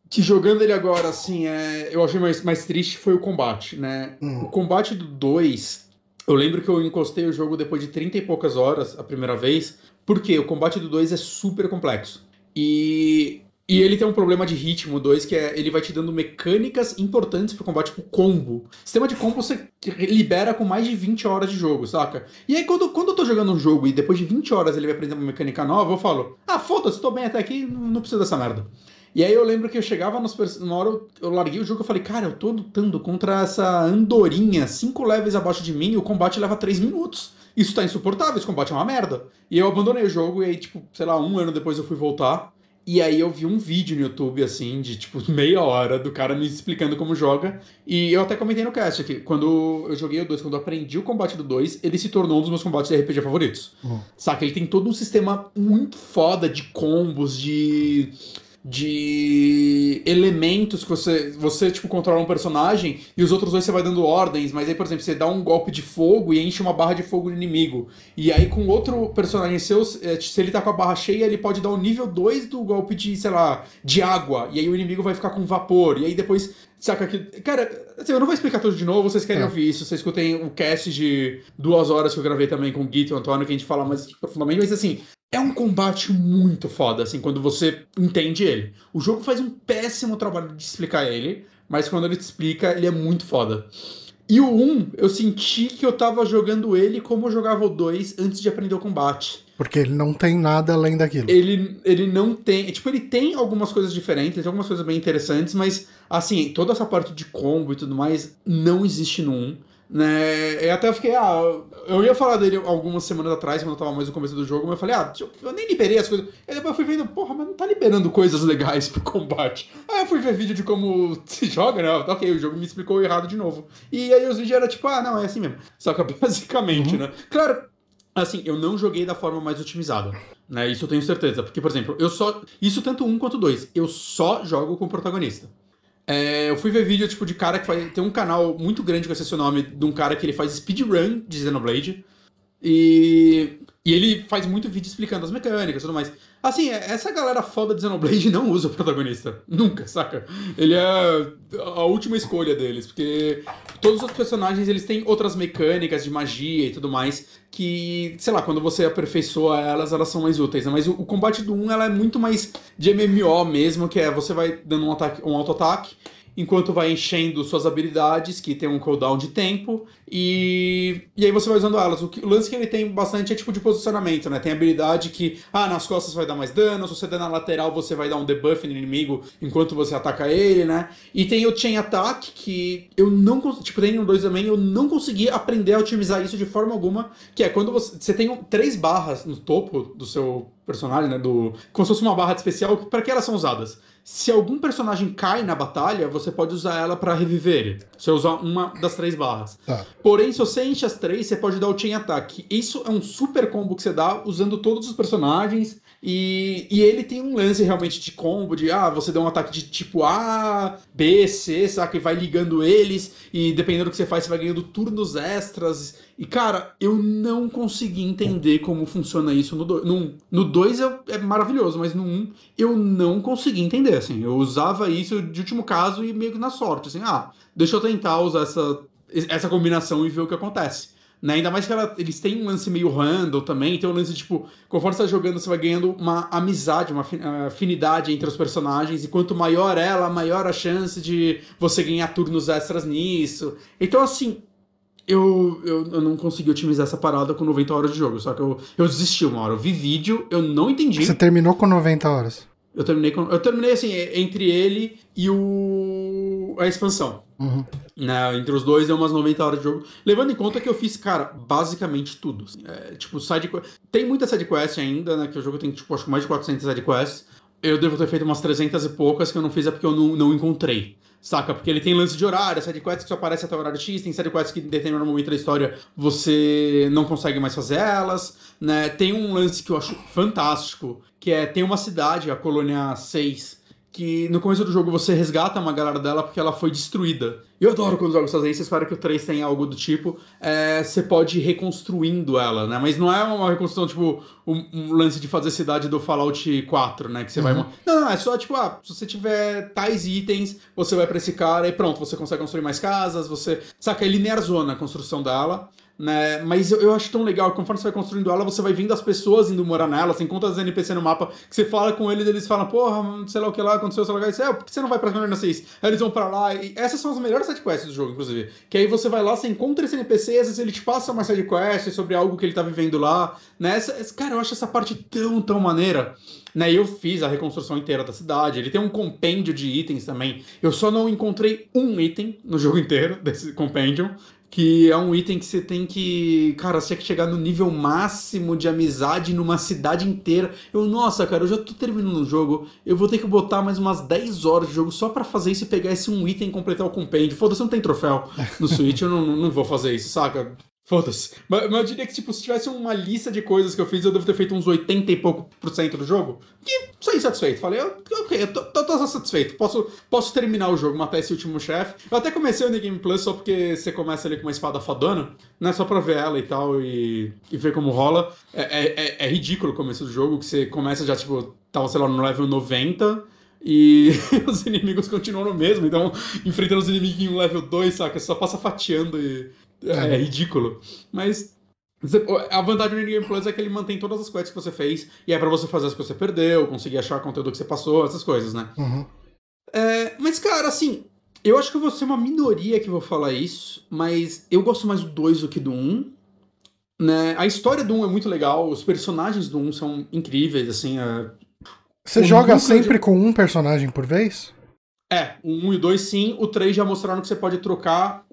Que jogando ele agora, assim, é, eu achei mais, mais triste foi o combate, né? Hum. O combate do dois... Eu lembro que eu encostei o jogo depois de trinta e poucas horas a primeira vez. Porque o combate do dois é super complexo. E, e ele tem um problema de ritmo, dois, que é ele vai te dando mecânicas importantes pro combate, tipo combo. Sistema de combo você libera com mais de vinte horas de jogo, saca? E aí quando, quando eu tô jogando um jogo e depois de vinte horas ele vai aprender uma mecânica nova, eu falo, ah, foda-se, tô bem até aqui, não preciso dessa merda. E aí eu lembro que eu chegava nos pers- na hora, eu, eu larguei o jogo e falei, cara, eu tô lutando contra essa andorinha cinco levels abaixo de mim e o combate leva três minutos. Isso tá insuportável, esse combate é uma merda. E eu abandonei o jogo e aí, tipo, sei lá, um ano depois eu fui voltar. E aí eu vi um vídeo no YouTube, assim, de, tipo, meia hora do cara me explicando como joga. E eu até comentei no cast aqui, quando eu joguei o dois, quando eu aprendi o combate do dois, ele se tornou um dos meus combates de R P G favoritos. Uhum. Saca? Ele tem todo um sistema muito foda de combos, de... de elementos que você, você tipo, controla um personagem e os outros dois você vai dando ordens, mas aí, por exemplo, você dá um golpe de fogo e enche uma barra de fogo no inimigo. E aí, com outro personagem seu, se ele tá com a barra cheia, ele pode dar o nível dois do golpe de, sei lá, de água, e aí o inimigo vai ficar com vapor, e aí depois... Saca que... Cara, assim, eu não vou explicar tudo de novo, vocês querem é. ouvir isso, vocês escutem o cast de duas horas que eu gravei também com o Gui e o Antônio, que a gente fala mais profundamente, mas assim... É um combate muito foda, assim, quando você entende ele. O jogo faz um péssimo trabalho de explicar ele, mas quando ele te explica, ele é muito foda. E o um, eu senti que eu tava jogando ele como eu jogava o dois antes de aprender o combate. Porque ele não tem nada além daquilo. Ele, ele não tem... Tipo, ele tem algumas coisas diferentes, ele tem algumas coisas bem interessantes, mas, assim, toda essa parte de combo e tudo mais não existe no um. Né? Eu até fiquei, ah, eu ia falar dele algumas semanas atrás, quando eu tava mais no começo do jogo, mas eu falei, ah, eu nem liberei as coisas. Aí depois eu fui vendo, porra, mas não tá liberando coisas legais pro combate. Aí eu fui ver vídeo de como se joga, né? Ok, o jogo me explicou errado de novo. E aí os vídeos eram tipo, ah, não, é assim mesmo. Só que basicamente, uhum. né? Claro, assim, eu não joguei da forma mais otimizada, né? Isso eu tenho certeza. Porque, por exemplo, eu só. Isso tanto um quanto dois, eu só jogo com o protagonista. É, eu fui ver vídeo, tipo, de cara que faz... Tem um canal muito grande, que eu sei o nome, de um cara que ele faz speedrun de Xenoblade. E... E ele faz muito vídeo explicando as mecânicas e tudo mais. Assim, essa galera foda de Xenoblade não usa o protagonista. Nunca, saca? Ele é a última escolha deles. Porque todos os outros personagens, eles têm outras mecânicas de magia e tudo mais. Que, sei lá, quando você aperfeiçoa elas, elas são mais úteis, né? Mas o, o combate do um, ela é muito mais de M M O mesmo. Que é, você vai dando um, ataque, um auto-ataque. Enquanto vai enchendo suas habilidades, que tem um cooldown de tempo, e, e aí você vai usando elas. O, que, o lance que ele tem bastante é tipo de posicionamento, né? Tem habilidade que, ah, nas costas vai dar mais dano, se você der na lateral você vai dar um debuff no inimigo enquanto você ataca ele, né? E tem o Chain Attack, que eu não consegui, tipo, tem um dois também, eu não consegui aprender a otimizar isso de forma alguma, que é quando você, você tem um, três barras no topo do seu personagem, né? Do, como se fosse uma barra de especial, pra que elas são usadas? Se algum personagem cai na batalha, você pode usar ela pra reviver ele. Você usa uma das três barras. Tá. Porém, se você enche as três, você pode dar o Chain Attack. Isso é um super combo que você dá usando todos os personagens. E, e ele tem um lance realmente de combo, de ah, você dá um ataque de tipo A, B, C, saca? E vai ligando eles. E dependendo do que você faz, você vai ganhando turnos extras. E cara, eu não consegui entender como funciona isso no dois. No dois é maravilhoso, mas no um um, eu não consegui entender, assim. Eu usava isso de último caso e meio que na sorte, assim. Ah, deixa eu tentar usar essa... essa combinação e ver o que acontece. Né? Ainda mais que ela, eles têm um lance meio random também, tem um lance, tipo, conforme você tá jogando, você vai ganhando uma amizade, uma afinidade entre os personagens, e quanto maior ela, maior a chance de você ganhar turnos extras nisso. Então, assim, eu, eu, eu não consegui otimizar essa parada com noventa horas de jogo, só que eu, eu desisti uma hora. Eu vi vídeo, eu não entendi. Você terminou com noventa horas? Eu terminei, com, eu terminei assim, entre ele e o a expansão. Uhum. Não, entre os dois é umas noventa horas de jogo. Levando em conta que eu fiz, cara, basicamente tudo. É, tipo, side quest. Tem muita side quest ainda, né? Que o jogo tem, tipo, acho que mais de quatrocentas side quests. Eu devo ter feito umas trezentas e poucas que eu não fiz é porque eu não, não encontrei. Saca? Porque ele tem lance de horário, side quests que só aparece até o horário X, tem side quests que em determinado momento da história você não consegue mais fazer elas, né? Tem um lance que eu acho fantástico, que é, tem uma cidade, a Colônia seis, que no começo do jogo você resgata uma galera dela porque ela foi destruída. Eu adoro quando os jogos fazem isso, espero que o três tenha algo do tipo. É, você pode ir reconstruindo ela, né? Mas não é uma reconstrução, tipo, um, um lance de fazer cidade do Fallout quatro, né? Que você uhum. vai... Não, não, é só, tipo, ah, se você tiver tais itens, você vai pra esse cara e pronto, você consegue construir mais casas, você... Saca, é linearzona a construção dela. Né? Mas eu, eu acho tão legal, conforme você vai construindo ela, você vai vendo as pessoas indo morar nela, você encontra as N P C no mapa, que você fala com eles, eles falam, porra, sei lá o que lá, aconteceu, sei lá o que lá, isso é, por que você não vai pra Colônia seis? Aí eles vão pra lá, e essas são as melhores sidequests do jogo, inclusive, que aí você vai lá, você encontra esse N P C, às vezes ele te passa uma sidequest sobre algo que ele tá vivendo lá, né, essa, cara, eu acho essa parte tão, tão maneira, né, eu fiz a reconstrução inteira da cidade, ele tem um compêndio de itens também, eu só não encontrei um item no jogo inteiro desse compêndio, que é um item que você tem que... Cara, você tem que chegar no nível máximo de amizade numa cidade inteira. Eu, nossa, cara, eu já tô terminando o jogo. Eu vou ter que botar mais umas dez horas de jogo só pra fazer isso e pegar esse um item e completar o compêndio. Foda-se, não tem troféu no Switch. Eu não, não vou fazer isso, saca? Foda-se. Mas, mas eu diria que, tipo, se tivesse uma lista de coisas que eu fiz, eu devo ter feito uns oitenta e pouco por cento do jogo. E saí satisfeito. Falei, ok, eu tô, tô, tô satisfeito. Posso, posso terminar o jogo, matar esse último chefe. Eu até comecei o The Game Plus só porque você começa ali com uma espada fadona, né? Só pra ver ela e tal e, e ver como rola. É, é, é ridículo o começo do jogo, que você começa já, tipo, tava, sei lá, no level noventa... E os inimigos continuam no mesmo, então enfrentando os inimiguinhos no level dois, saca? Você só passa fatiando e... É, é ridículo. Mas a vantagem do Game Plus é que ele mantém todas as quests que você fez, e é pra você fazer as que você perdeu, conseguir achar conteúdo que você passou, essas coisas, né? Uhum. É, mas, cara, assim, eu acho que eu vou ser uma minoria que vou falar isso, mas eu gosto mais do dois do que do um. Né? A história do um é muito legal, os personagens do um são incríveis, assim... É... Você o joga sempre de... com um personagem por vez? É, o um e o dois sim, o três já mostraram que você pode trocar.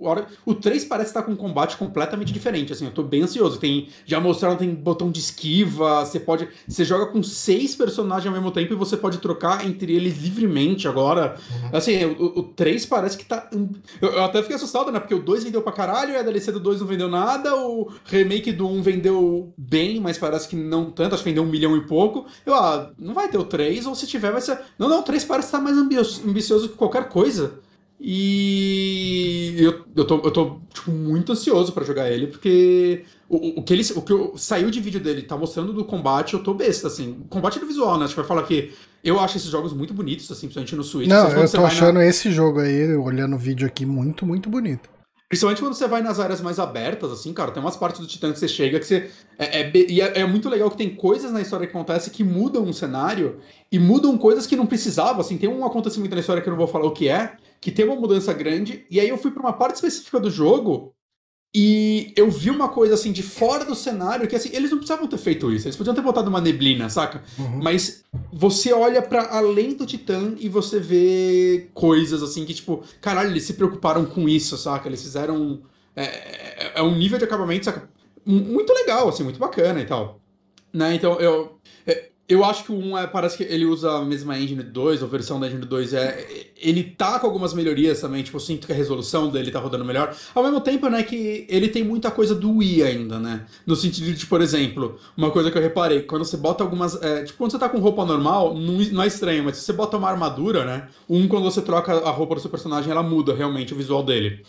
O três parece estar com um combate completamente diferente, assim, eu tô bem ansioso. Tem, já mostraram, tem botão de esquiva, você pode. Você joga com seis personagens ao mesmo tempo e você pode trocar entre eles livremente agora. Uhum. Assim, o, o três parece que tá. Eu, eu até fiquei assustado, né? Porque o dois vendeu pra caralho, a D L C do dois não vendeu nada, o remake do um vendeu bem, mas parece que não tanto, acho que vendeu um milhão e pouco. Eu, ah, não vai ter o três, ou se tiver, vai ser. Não, não, o três parece estar mais ambicioso que qualquer coisa. E eu, eu tô, eu tô tipo, muito ansioso pra jogar ele, porque o, o que ele o que eu, saiu de vídeo dele, tá mostrando do combate, eu tô besta, assim. O combate do visual, né? A gente vai falar que eu acho esses jogos muito bonitos, assim, principalmente no Switch. Não, eu tô achando na... esse jogo aí, olhando o vídeo aqui, muito, muito bonito. Principalmente quando você vai nas áreas mais abertas, assim, cara, tem umas partes do Titã que você chega que você... É, é, e é, é muito legal que tem coisas na história que acontecem que mudam o cenário e mudam coisas que não precisavam, assim, tem um acontecimento na história que eu não vou falar o que é, que tem uma mudança grande, e aí eu fui pra uma parte específica do jogo e eu vi uma coisa, assim, de fora do cenário que, assim, eles não precisavam ter feito isso, eles podiam ter botado uma neblina, saca? Uhum. Mas você olha pra além do Titã e você vê coisas, assim, que, tipo, caralho, eles se preocuparam com isso, saca? Eles fizeram... É, é um nível de acabamento, saca? Muito legal, assim, muito bacana e tal. Né? Então, eu... É, Eu acho que o um é, parece que ele usa a mesma engine do dois, ou versão da engine do dois. É, ele tá com algumas melhorias também, tipo, eu sinto que a resolução dele tá rodando melhor. Ao mesmo tempo, né, que ele tem muita coisa do Wii ainda, né? No sentido de, por exemplo, uma coisa que eu reparei, quando você bota algumas... É, tipo, quando você tá com roupa normal, não, não é estranho, mas se você bota uma armadura, né? Um, quando você troca a roupa do seu personagem, ela muda realmente o visual dele.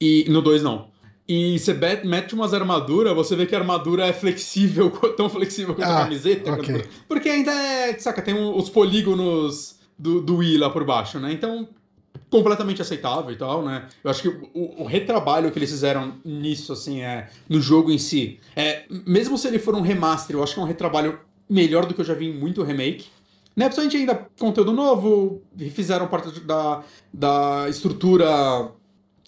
E no dois, não. E você mete umas armaduras, você vê que a armadura é flexível, tão flexível quanto ah, a camiseta. Okay. Quanto... Porque ainda é, saca, tem um, os polígonos do, do Wii lá por baixo, né? Então, completamente aceitável e tal, né? Eu acho que o, o retrabalho que eles fizeram nisso, assim, é, no jogo em si, é, mesmo se ele for um remaster, eu acho que é um retrabalho melhor do que eu já vi em muito remake. Né? Principalmente ainda conteúdo novo, fizeram parte da, da estrutura...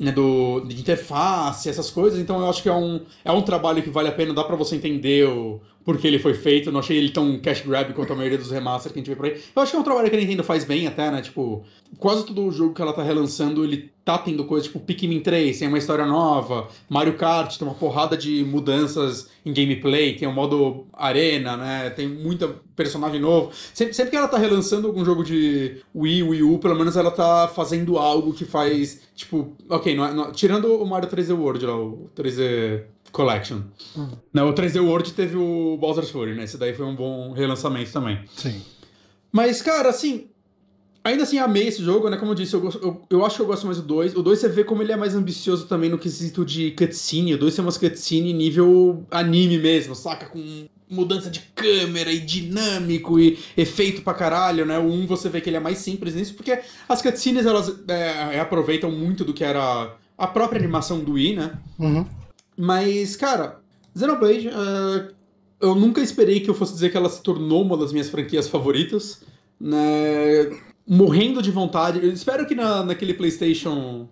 Né, do, de interface, essas coisas, então eu acho que é um, é um trabalho que vale a pena, dá pra você entender o porquê ele foi feito, não achei ele tão cash grab quanto a maioria dos remasters que a gente vê por aí. Eu acho que é um trabalho que a Nintendo faz bem até, né, tipo, quase todo o jogo que ela tá relançando, ele tá tendo coisa, tipo, Pikmin três, tem uma história nova, Mario Kart, tem uma porrada de mudanças em gameplay, tem o modo arena, né, tem muita personagem novo. Sempre, sempre que ela tá relançando algum jogo de Wii, Wii U, pelo menos ela tá fazendo algo que faz, tipo, ok, não é, não, tirando o Mario três D World lá, o três D Collection. Hum. Não, o três D World teve o Bowser's Fury, né, esse daí foi um bom relançamento também. Sim. Mas, cara, assim... Ainda assim, amei esse jogo, né? Como eu disse, eu, eu, eu acho que eu gosto mais do dois. O dois você vê como ele é mais ambicioso também no quesito de cutscene. O dois é umas cutscene nível anime mesmo, saca? Com mudança de câmera e dinâmico e efeito pra caralho, né? O um você vê que ele é mais simples nisso, porque as cutscenes, elas é, aproveitam muito do que era a própria animação do Wii, né? Uhum. Mas, cara, Xenoblade, uh, eu nunca esperei que eu fosse dizer que ela se tornou uma das minhas franquias favoritas, né? Morrendo de vontade. Eu espero que na, naquele PlayStation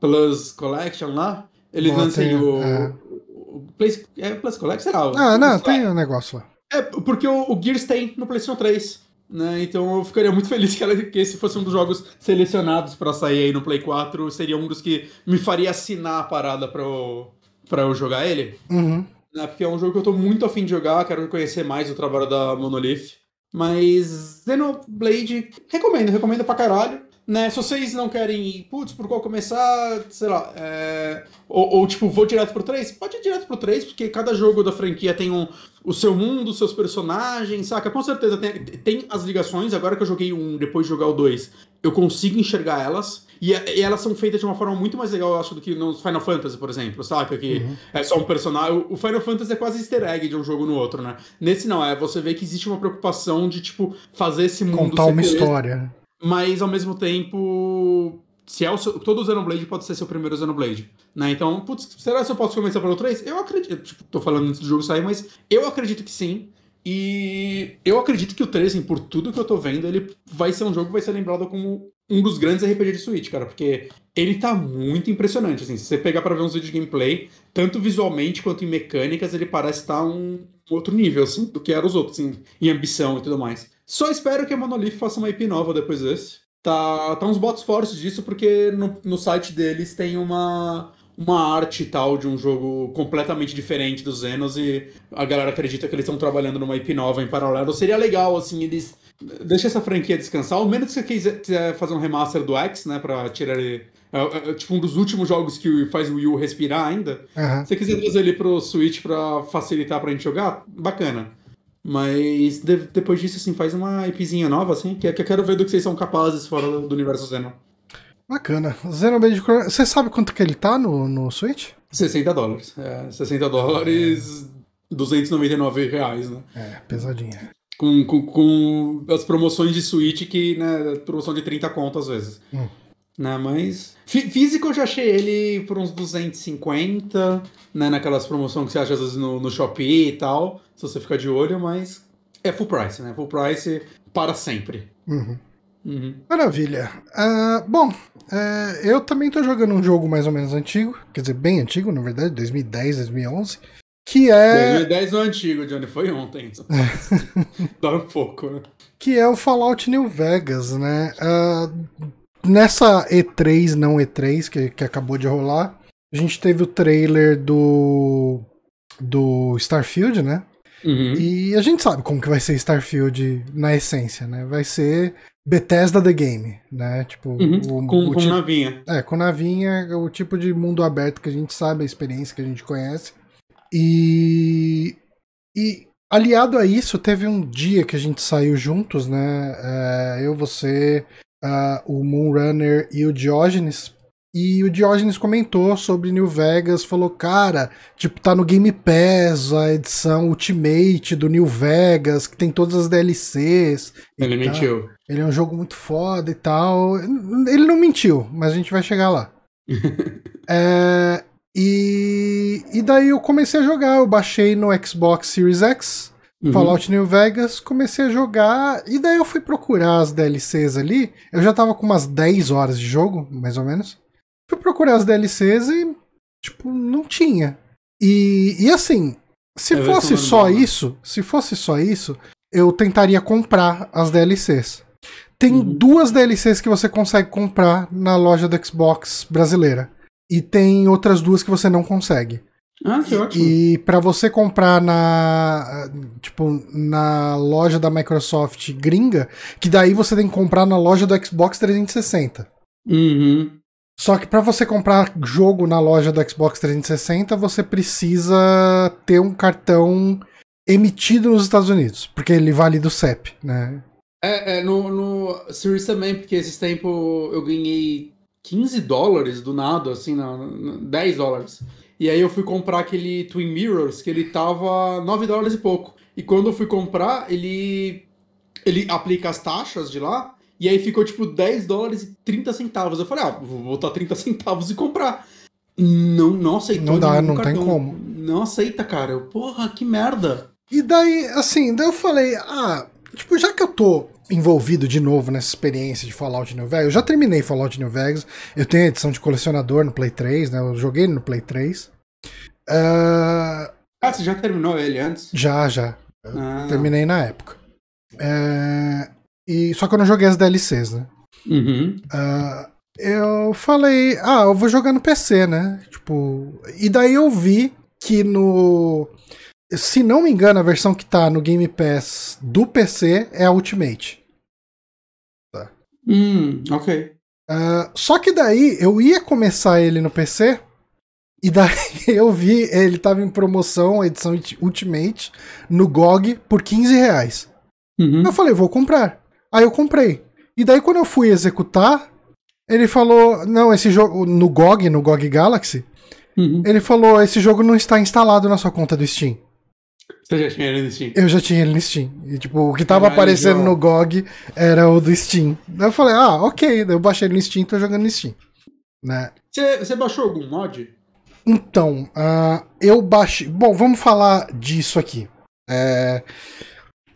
Plus Collection lá, eles Bom, lancem tem, o... É... o, o Play, é Plus Collection? Será? Ah, o, não, o tem um negócio lá. É, porque o, o Gears tem no PlayStation três, né? Então eu ficaria muito feliz que, ela, que esse fosse um dos jogos selecionados pra sair aí no Play quatro. Seria um dos que me faria assinar a parada pra eu, pra eu jogar ele. Uhum. Né? Porque é um jogo que eu tô muito afim de jogar, quero conhecer mais o trabalho da Monolith. Mas Xenoblade, recomendo, recomendo pra caralho, né? Se vocês não querem ir, putz, por qual começar, sei lá, é... ou, ou tipo, vou direto pro três? Pode ir direto pro três, porque cada jogo da franquia tem um, o seu mundo, os seus personagens, saca? Com certeza tem, tem as ligações, agora que eu joguei um, depois de jogar o dois, eu consigo enxergar elas, e, e elas são feitas de uma forma muito mais legal, eu acho, do que nos Final Fantasy, por exemplo, saca? Que uhum. é só um personagem... O Final Fantasy é quase easter egg de um jogo no outro, né? Nesse não, é você vê que existe uma preocupação de, tipo, fazer esse mundo... Contar uma beleza, história. Mas, ao mesmo tempo... Se é o seu, todo Xenoblade pode ser seu primeiro Xenoblade, né? Então, putz, será que eu posso começar pelo três? Eu acredito... Tipo, tô falando antes do jogo sair, mas eu acredito que sim. E eu acredito que o três, assim, por tudo que eu tô vendo, ele vai ser um jogo que vai ser lembrado como um dos grandes R P G de Switch, cara. Porque ele tá muito impressionante, assim. Se você pegar pra ver uns vídeos de gameplay, tanto visualmente quanto em mecânicas, ele parece estar um outro nível, assim, do que eram os outros, assim, em ambição e tudo mais. Só espero que a Monolith faça uma I P nova depois desse. Tá, tá uns bots fortes disso, porque no, no site deles tem uma... uma arte e tal de um jogo completamente diferente dos Xenos e a galera acredita que eles estão trabalhando numa I P nova em paralelo. Seria legal, assim, eles... Deixa essa franquia descansar, ao menos que você quiser fazer um remaster do X, né, pra tirar ele... É, é, tipo, um dos últimos jogos que faz o Wii U respirar ainda. Uhum. Se você quiser trazer ele pro Switch pra facilitar pra gente jogar, bacana. Mas de, depois disso, assim, faz uma IPzinha nova, assim, que, que eu quero ver do que vocês são capazes fora do universo Xenon. Bacana. Xenoblade Chronicles. Você sabe quanto que ele tá no, no Switch? sessenta dólares. É, sessenta dólares, é. duzentos e noventa e nove reais, né? É, pesadinha. Com, com, com as promoções de Switch que, né, promoção de trinta conto às vezes. Hum. Né, mas... Fí físico eu já achei ele por uns duzentos e cinquenta, né, naquelas promoções que você acha às vezes no, no Shopee e tal, se você ficar de olho, mas é full price, né? Full price para sempre. Uhum. Uhum. Maravilha. Uh, bom, uh, eu também tô jogando um jogo mais ou menos antigo, quer dizer, bem antigo, na verdade, dois mil e dez, dois mil e onze, que é... dois mil e dez não é antigo, Johnny, foi ontem. Dá um pouco, né? Que é o Fallout New Vegas, né? Uh, nessa E três, não E três, que, que acabou de rolar, a gente teve o trailer do, do Starfield, né? Uhum. E a gente sabe como que vai ser Starfield na essência, né? Vai ser Bethesda The Game, né? Tipo, uhum. o, com, o com tipo, navinha. É, com navinha, o tipo de mundo aberto que a gente sabe, a experiência que a gente conhece. E... e aliado a isso, teve um dia que a gente saiu juntos, né? Eu, você, o Moonrunner e o Diógenes. E o Diógenes comentou sobre New Vegas, falou, cara, tipo, tá no Game Pass a edição Ultimate do New Vegas, que tem todas as D L Cs. Ele mentiu. Ele é um jogo muito foda e tal. Ele não mentiu, mas a gente vai chegar lá. é... E, e daí eu comecei a jogar, eu baixei no Xbox Series X, uhum. Fallout New Vegas, comecei a jogar, e daí eu fui procurar as D L Cs ali, eu já tava com umas dez horas de jogo, mais ou menos, fui procurar as D L Cs e, tipo, não tinha. E, e assim, se fosse só isso, se fosse só isso, eu tentaria comprar as D L Cs. Tem uhum. duas D L Cs que você consegue comprar na loja do Xbox brasileira. E tem outras duas que você não consegue. Ah, que ótimo. E pra você comprar na, tipo, na loja da Microsoft gringa, que daí você tem que comprar na loja do Xbox trezentos e sessenta. Uhum. Só que pra você comprar jogo na loja do Xbox trezentos e sessenta, você precisa ter um cartão emitido nos Estados Unidos, porque ele vale do C E P, né? É, é no, no Series também, porque esses tempos eu ganhei quinze dólares do nada, assim, na, na, dez dólares. E aí eu fui comprar aquele Twin Mirrors, que ele tava nove dólares e pouco. E quando eu fui comprar, ele ele aplica as taxas de lá, e aí ficou tipo dez dólares e trinta centavos. Eu falei, ah, vou botar trinta centavos e comprar. Não, não aceitou. Não dá, não tem como. Não aceita, cara. Eu, porra, que merda. E daí, assim, daí eu falei, ah, tipo, já que eu tô envolvido de novo nessa experiência de Fallout New Vegas. Eu já terminei Fallout New Vegas. Eu tenho a edição de colecionador no Play três, né? Eu joguei no Play três. Uh... Ah, você já terminou ele antes? Já, já. Eu ah. terminei na época. Uh... E... Só que eu não joguei as D L Cs, né? Uhum. Uh... Eu falei, ah, eu vou jogar no P C, né? Tipo... E daí eu vi que no... Se não me engano, a versão que tá no Game Pass do P C é a Ultimate. Tá. Hum, ok. Uh, só que daí, eu ia começar ele no P C, e daí eu vi, ele tava em promoção, a edição Ultimate, no G O G, por quinze reais. Uhum. Eu falei, vou comprar. Aí eu comprei. E daí quando eu fui executar, ele falou, não, esse jogo, no G O G, no G O G Galaxy, uhum. ele falou, esse jogo não está instalado na sua conta do Steam. Você já tinha ele no Steam? Eu já tinha ele no Steam. E, tipo, o que tava ah, aparecendo legal. No G O G era o do Steam. Daí eu falei, ah, ok. Daí eu baixei ele no Steam e tô jogando no Steam. Né? Você, você baixou algum mod? Então, uh, eu baixei... Bom, vamos falar disso aqui. É...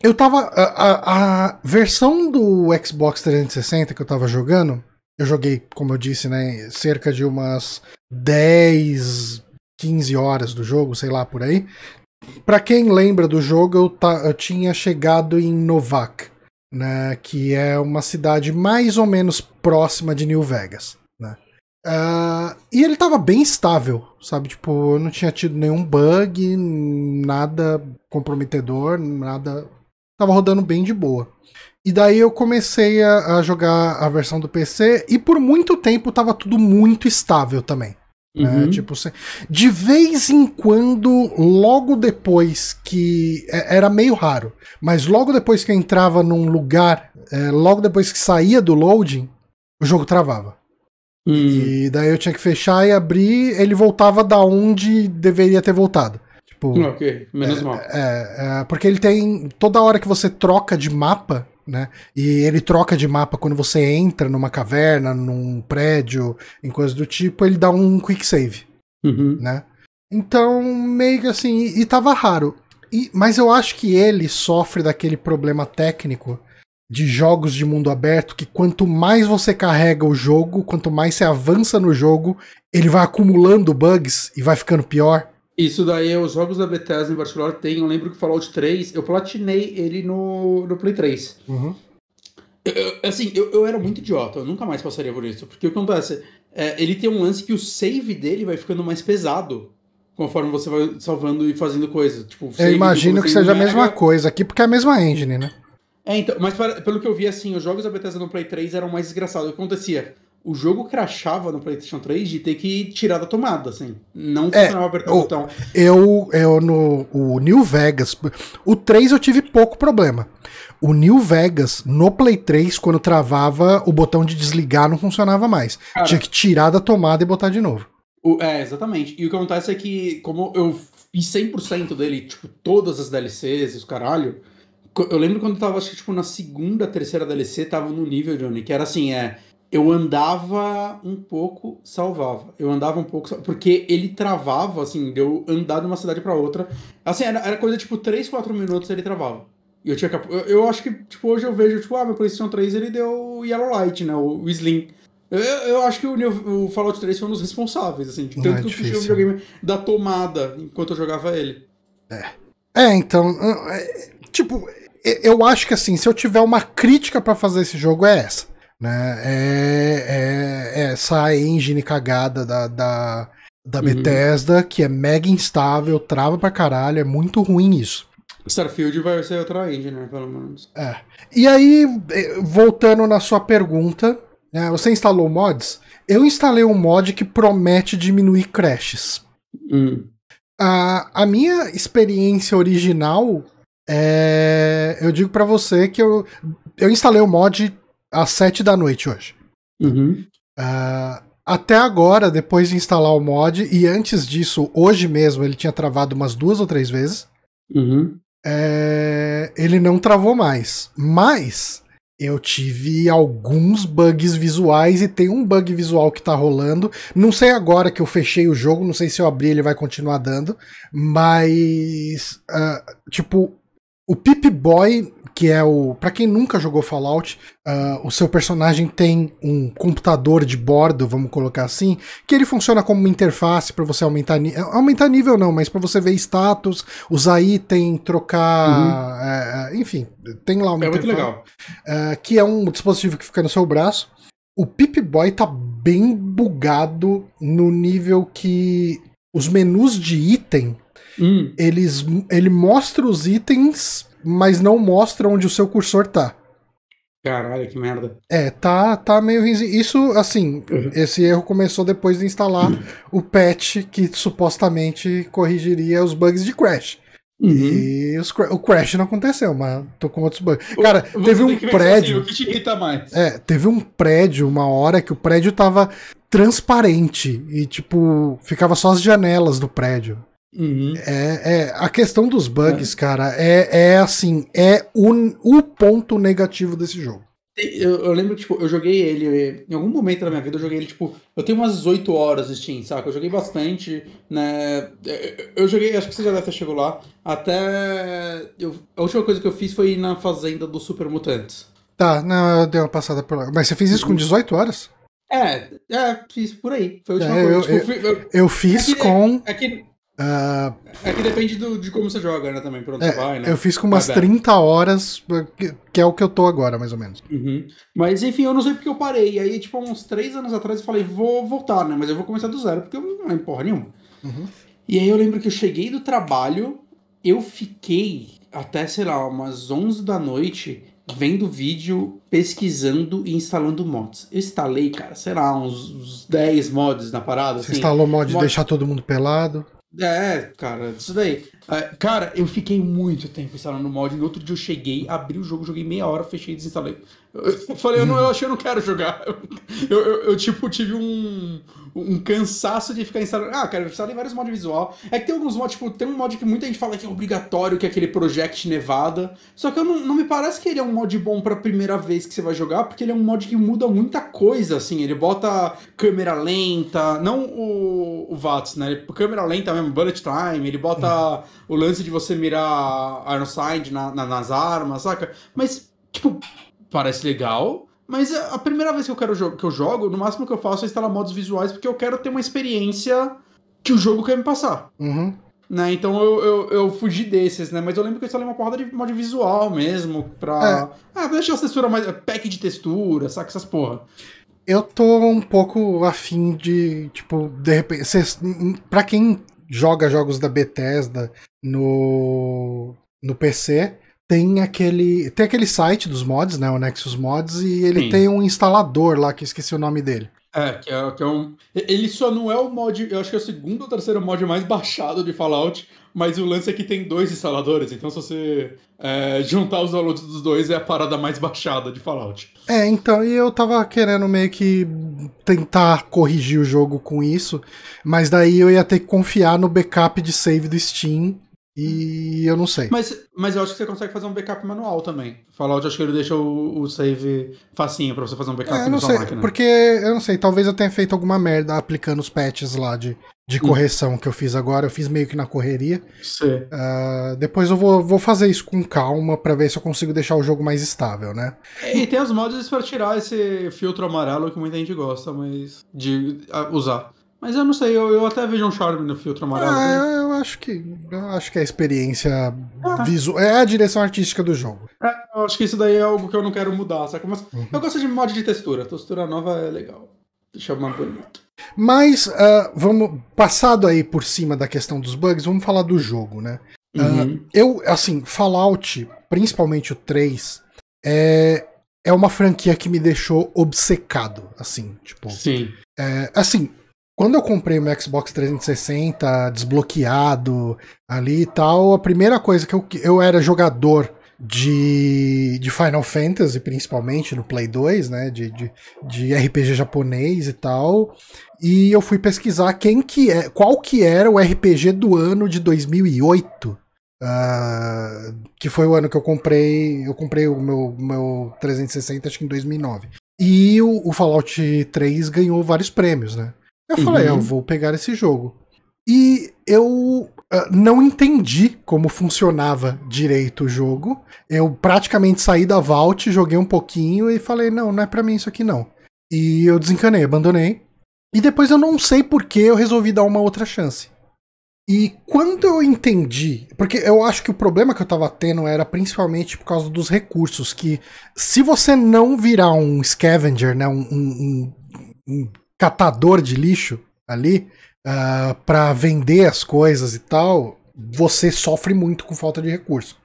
Eu tava... A, a, a versão do Xbox trezentos e sessenta que eu tava jogando, eu joguei, como eu disse, né, cerca de umas dez, quinze horas do jogo, sei lá, por aí. Pra quem lembra do jogo, eu, ta, eu tinha chegado em Novak, né, que é uma cidade mais ou menos próxima de New Vegas, né? Uh, e ele tava bem estável, sabe? Tipo, eu não tinha tido nenhum bug, nada comprometedor, nada... Tava rodando bem de boa. E daí eu comecei a, a jogar a versão do P C e por muito tempo tava tudo muito estável também. Uhum. É, tipo, de vez em quando, logo depois que... Era meio raro, mas logo depois que eu entrava num lugar, é, logo depois que saía do loading, o jogo travava. Uhum. E daí eu tinha que fechar e abrir, ele voltava da onde deveria ter voltado. Tipo, ok, menos é, mal. É, é, porque ele tem... Toda hora que você troca de mapa... Né? E ele troca de mapa quando você entra numa caverna, num prédio, em coisas do tipo, ele dá um quick save, uhum. né? Então, meio que assim, e tava raro. E, mas eu acho que ele sofre daquele problema técnico de jogos de mundo aberto, que quanto mais você carrega o jogo, quanto mais você avança no jogo, ele vai acumulando bugs e vai ficando pior. Isso daí, os jogos da Bethesda em particular tem, eu lembro que Fallout três, eu platinei ele no, no Play três. Uhum. Eu, eu, assim, eu, eu era muito idiota, eu nunca mais passaria por isso. Porque o que acontece, é, ele tem um lance que o save dele vai ficando mais pesado conforme você vai salvando e fazendo coisa. Tipo, eu imagino que seja a mesma coisa aqui, porque é a mesma engine, né? É, então, mas para, pelo que eu vi, assim, os jogos da Bethesda no Play três eram mais desgraçados. O que acontecia? O jogo crashava no PlayStation três de ter que tirar da tomada, assim. Não funcionava é, apertar o botão. Eu, eu no o New Vegas, o três eu tive pouco problema. O New Vegas, no Play três, quando travava, o botão de desligar não funcionava mais. Cara, tinha que tirar da tomada e botar de novo. O, é, exatamente. E o que acontece é que, como eu fiz cem por cento dele, tipo, todas as D L Cs e os caralho... Eu lembro quando eu tava, acho que, tipo, na segunda, terceira D L C, tava no nível, Johnny, que era assim, é... Eu andava um pouco, salvava. Eu andava um pouco, salvava. Porque ele travava, assim, de eu andar de uma cidade pra outra. Assim, era, era coisa, tipo, três, quatro minutos ele travava. E eu tinha cap... eu, eu acho que, tipo, hoje eu vejo, tipo, ah, meu PlayStation três, ele deu o Yellow Light, né? O, o Slim. Eu, eu acho que o, o Fallout três foi um dos responsáveis, assim. De tanto é que eu fiz o videogame da tomada enquanto eu jogava ele. É. É, então... Tipo, eu acho que, assim, se eu tiver uma crítica pra fazer esse jogo, é essa. Né? É, é, é essa engine cagada da, da, da Bethesda, uhum, que é mega instável, trava pra caralho, é muito ruim isso. Starfield vai ser outra engine, né, pelo menos. É. E aí, voltando na sua pergunta, né, você instalou mods? Eu instalei um mod que promete diminuir crashes. Uhum. A, a minha experiência original, é, eu digo pra você que eu, eu instalei o um mod às sete da noite hoje. Uhum. Uh, até agora, depois de instalar o mod, e antes disso, hoje mesmo, ele tinha travado umas duas ou três vezes. Uhum. É, ele não travou mais. Mas eu tive alguns bugs visuais, e tem um bug visual que tá rolando. Não sei agora que eu fechei o jogo, não sei se eu abrir ele vai continuar dando. Mas, uh, tipo, o Pip-Boy... que é o... Pra quem nunca jogou Fallout, uh, o seu personagem tem um computador de bordo, vamos colocar assim, que ele funciona como uma interface pra você aumentar... Ni- aumentar nível não, mas pra você ver status, usar item, trocar... Uhum. Uh, enfim, tem lá uma é interface. É muito legal. Uh, que é um dispositivo que fica no seu braço. O Pip-Boy tá bem bugado no nível que os menus de item, uhum, eles, ele mostra os itens... mas não mostra onde o seu cursor tá. Caralho, que merda. É, tá, tá meio... Isso, assim, uhum, esse erro começou depois de instalar, uhum, o patch que supostamente corrigiria os bugs de Crash. Uhum. E os, o Crash não aconteceu, mas tô com outros bugs. O, cara, teve um prédio... Assim, o que te irrita mais? É, teve um prédio, uma hora, que o prédio tava transparente e, tipo, ficava só as janelas do prédio. Uhum. É, é, a questão dos bugs, é. cara, é, é assim, é o um, um ponto negativo desse jogo. Eu, eu lembro que, tipo, eu joguei ele, em algum momento da minha vida eu joguei ele, tipo, eu tenho umas oito horas de Steam, saca? Eu joguei bastante, né? Eu joguei, acho que você já deve ter chegado lá, até... Eu, a última coisa que eu fiz foi ir na Fazenda dos Super Mutantes. Tá, não, eu dei uma passada por lá. Mas você fez isso com dezoito horas? É, é, fiz por aí. Foi a última é, coisa. Eu, tipo, eu, eu, eu fiz é que, com... É que, Uh, é que depende do, de como você joga, né, também, pra onde é, você vai, né? Eu fiz com umas vai trinta bem. horas, que, que é o que eu tô agora, mais ou menos. Uhum. Mas, enfim, eu não sei porque eu parei. Aí, tipo, uns três anos atrás eu falei, vou voltar, né? Mas eu vou começar do zero, porque eu não lembro porra nenhuma. Uhum. E aí eu lembro que eu cheguei do trabalho, eu fiquei até, sei lá, umas onze da noite, vendo vídeo, pesquisando e instalando mods. Eu instalei, cara, sei lá, uns, uns dez mods na parada. Você assim, instalou mod de mod... deixar todo mundo pelado? É, cara, isso daí. É, cara, eu fiquei muito tempo instalando o mod. No outro dia eu cheguei, abri o jogo, joguei meia hora, fechei e desinstalei. Eu, eu falei, eu, não, eu acho que eu não quero jogar. Eu, eu, eu tipo, tive um, um cansaço de ficar instalando. Ah, cara, eu instalei vários mods visual. É que tem alguns mods, tipo, tem um mod que muita gente fala que é obrigatório, que é aquele Project Nevada. Só que eu não, não me parece que ele é um mod bom pra primeira vez que você vai jogar, porque ele é um mod que muda muita coisa, assim. Ele bota câmera lenta, não o, o V A T S, né? Ele, câmera lenta mesmo, bullet time, ele bota o lance de você mirar Ironside na, na, nas armas, saca? Mas, tipo, parece legal, mas a primeira vez que eu, quero, que eu jogo, no máximo que eu faço é instalar modos visuais, porque eu quero ter uma experiência que o jogo quer me passar. Uhum. Né? Então eu, eu, eu fugi desses, né? Mas eu lembro que eu instalei uma porrada de mod visual mesmo, pra... É. Ah, deixa a textura mais... pack de textura, saca? Essas porra. Eu tô um pouco afim de, tipo, de repente... Cês, pra quem... joga jogos da Bethesda no, no P C, tem aquele, tem aquele site dos mods, né, o Nexus Mods, e ele Sim. tem um instalador lá, que eu esqueci o nome dele. É, que é, que é um... Ele só não é o mod, eu acho que é o segundo ou terceiro mod mais baixado de Fallout, mas o lance é que tem dois instaladores, então se você é, juntar os downloads dos dois é a parada mais baixada de Fallout. É, então, e eu tava querendo meio que tentar corrigir o jogo com isso, mas daí eu ia ter que confiar no backup de save do Steam, e eu não sei. Mas, mas eu acho que você consegue fazer um backup manual também. Fallout, acho que ele deixa o, o save facinho pra você fazer um backup é, eu não na sua sei, máquina. Porque, eu não sei, talvez eu tenha feito alguma merda aplicando os patches lá de, de correção hum. que eu fiz agora. Eu fiz meio que na correria. Sim. Uh, depois eu vou, vou fazer isso com calma pra ver se eu consigo deixar o jogo mais estável, né? E tem os mods pra tirar esse filtro amarelo que muita gente gosta, mas de usar. Mas eu não sei, eu, eu até vejo um charme no filtro amarelo. Ah, eu acho que eu acho que a experiência ah. visual... É a direção artística do jogo. É, eu acho que isso daí é algo que eu não quero mudar, saca? Mas uhum. eu gosto de mod de textura. Textura nova é legal. Deixa mais bonito. Mas, uh, vamos... Passado aí por cima da questão dos bugs, vamos falar do jogo, né? Uhum. Uh, eu, assim, Fallout, principalmente o três, é... é uma franquia que me deixou obcecado, assim, tipo... Sim. É, assim... Quando eu comprei o meu Xbox trezentos e sessenta desbloqueado ali e tal, a primeira coisa que eu... Eu era jogador de, de Final Fantasy, principalmente, no Play dois, né? De, de, de R P G japonês e tal. E eu fui pesquisar quem que é, qual que era o R P G do ano de dois mil e oito. Uh, que foi o ano que eu comprei... Eu comprei o meu, meu trezentos e sessenta, acho que em dois mil e nove. E o, o Fallout três ganhou vários prêmios, né? Eu falei, uhum. eu vou pegar esse jogo. E eu uh, não entendi como funcionava direito o jogo. Eu praticamente saí da Vault, joguei um pouquinho e falei, não, não é pra mim isso aqui não. E eu desencanei, abandonei. E depois eu não sei por que eu resolvi dar uma outra chance. E quando eu entendi... Porque eu acho que o problema que eu tava tendo era principalmente por causa dos recursos, que se você não virar um scavenger, né, um... um, um, um catador de lixo ali uh, pra vender as coisas e tal, você sofre muito com falta de recurso,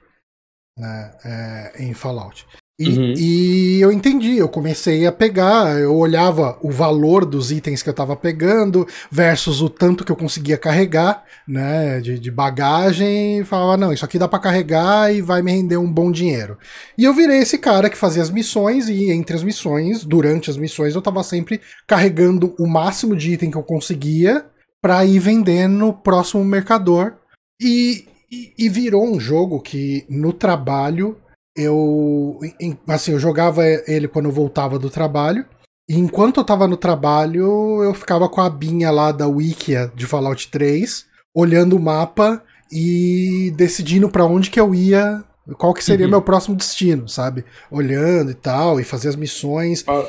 né, é, em Fallout. E, uhum. e eu entendi, eu comecei a pegar, eu olhava o valor dos itens que eu tava pegando versus o tanto que eu conseguia carregar, né, de, de bagagem, e falava, não, isso aqui dá pra carregar e vai me render um bom dinheiro. E eu virei esse cara que fazia as missões, e entre as missões, durante as missões, eu tava sempre carregando o máximo de item que eu conseguia pra ir vendendo no próximo mercador. E, e, e virou um jogo que, no trabalho... Eu, assim, eu jogava ele quando eu voltava do trabalho, e enquanto eu tava no trabalho, eu ficava com a abinha lá da Wikia de Fallout três, olhando o mapa e decidindo pra onde que eu ia, qual que seria uhum. meu próximo destino, sabe? Olhando e tal, e fazer as missões. Ah,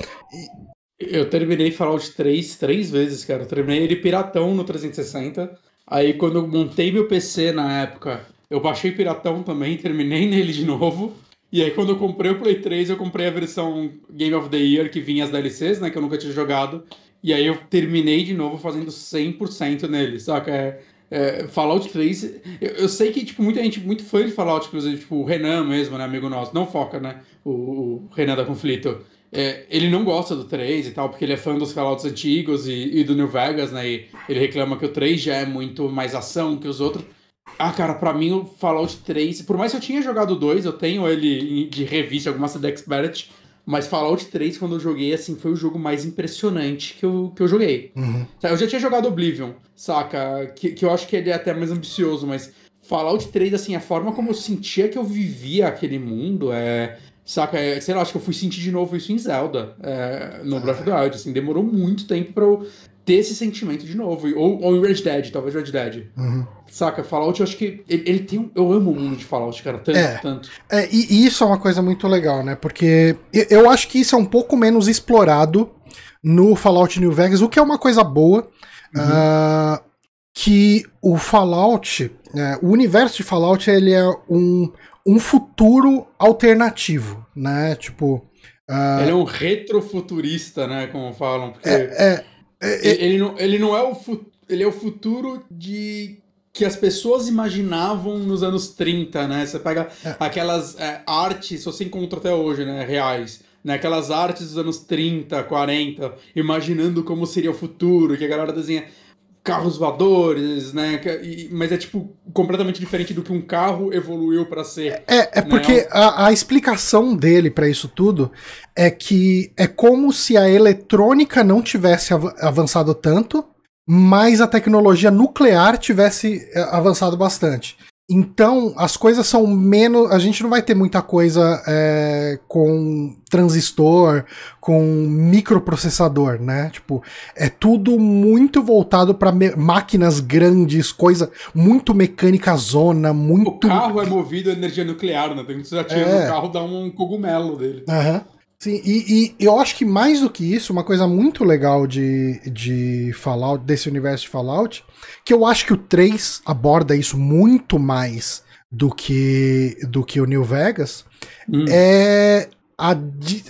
eu terminei Fallout três três vezes, cara. Eu terminei ele piratão no trezentos e sessenta. Aí quando eu montei meu P C na época, eu baixei piratão também, terminei nele de novo. E aí quando eu comprei o Play três, eu comprei a versão Game of the Year, que vinha as D L Cs, né, que eu nunca tinha jogado. E aí eu terminei de novo fazendo cem por cento nele, saca? É, é, Fallout três... Eu, eu sei que, tipo, muita gente, muito fã de Fallout, inclusive, tipo, o Renan mesmo, né, amigo nosso, não foca, né, o, o Renan da Conflito. É, ele não gosta do três e tal, porque ele é fã dos Fallouts antigos e, e do New Vegas, né, e ele reclama que o três já é muito mais ação que os outros. Ah, cara, pra mim o Fallout três... Por mais que eu tinha jogado o dois, eu tenho ele de revista, alguma C D Expert, mas Fallout três, quando eu joguei, assim, foi o jogo mais impressionante que eu, que eu joguei. Uhum. Eu já tinha jogado Oblivion, saca? Que, que eu acho que ele é até mais ambicioso, mas Fallout três, assim, a forma como eu sentia que eu vivia aquele mundo é... Saca? É, sei lá, acho que eu fui sentir de novo isso em Zelda, é, no Breath of the Wild, assim. Demorou muito tempo pra eu... ter esse sentimento de novo, ou, ou em Red Dead, talvez Red Dead. Uhum. Saca, Fallout, eu acho que ele, ele tem um... Eu amo o mundo de Fallout, cara, tanto, é, tanto. É, e, e isso é uma coisa muito legal, né, porque eu acho que isso é um pouco menos explorado no Fallout New Vegas, o que é uma coisa boa, uhum. uh, que o Fallout, né, o universo de Fallout, ele é um, um futuro alternativo, né, tipo... Uh, ele é um retrofuturista, né, como falam, porque... É, é... Ele, ele, não, ele não é o futuro, ele é o futuro de que as pessoas imaginavam nos anos trinta, né? Você pega é. aquelas é, artes, você encontra até hoje, né? Reais. Né? Aquelas artes dos anos trinta, quarenta, imaginando como seria o futuro, que a galera desenha carros voadores, né? E, mas é, tipo, completamente diferente do que um carro evoluiu para ser. É, é porque né? a, a explicação dele para isso tudo é que é como se a eletrônica não tivesse avançado tanto, mas a tecnologia nuclear tivesse avançado bastante. Então, as coisas são menos... A gente não vai ter muita coisa é, com transistor, com microprocessador, né? Tipo, é tudo muito voltado para máquinas grandes, coisa muito mecânica zona, muito... O carro é movido a energia nuclear, né? Tem que você atira é. no carro, dá um cogumelo dele. Aham. Uhum. Sim, e, e eu acho que mais do que isso, uma coisa muito legal de, de Fallout, desse universo de Fallout, que eu acho que o três aborda isso muito mais do que, do que o New Vegas, hum. é, a,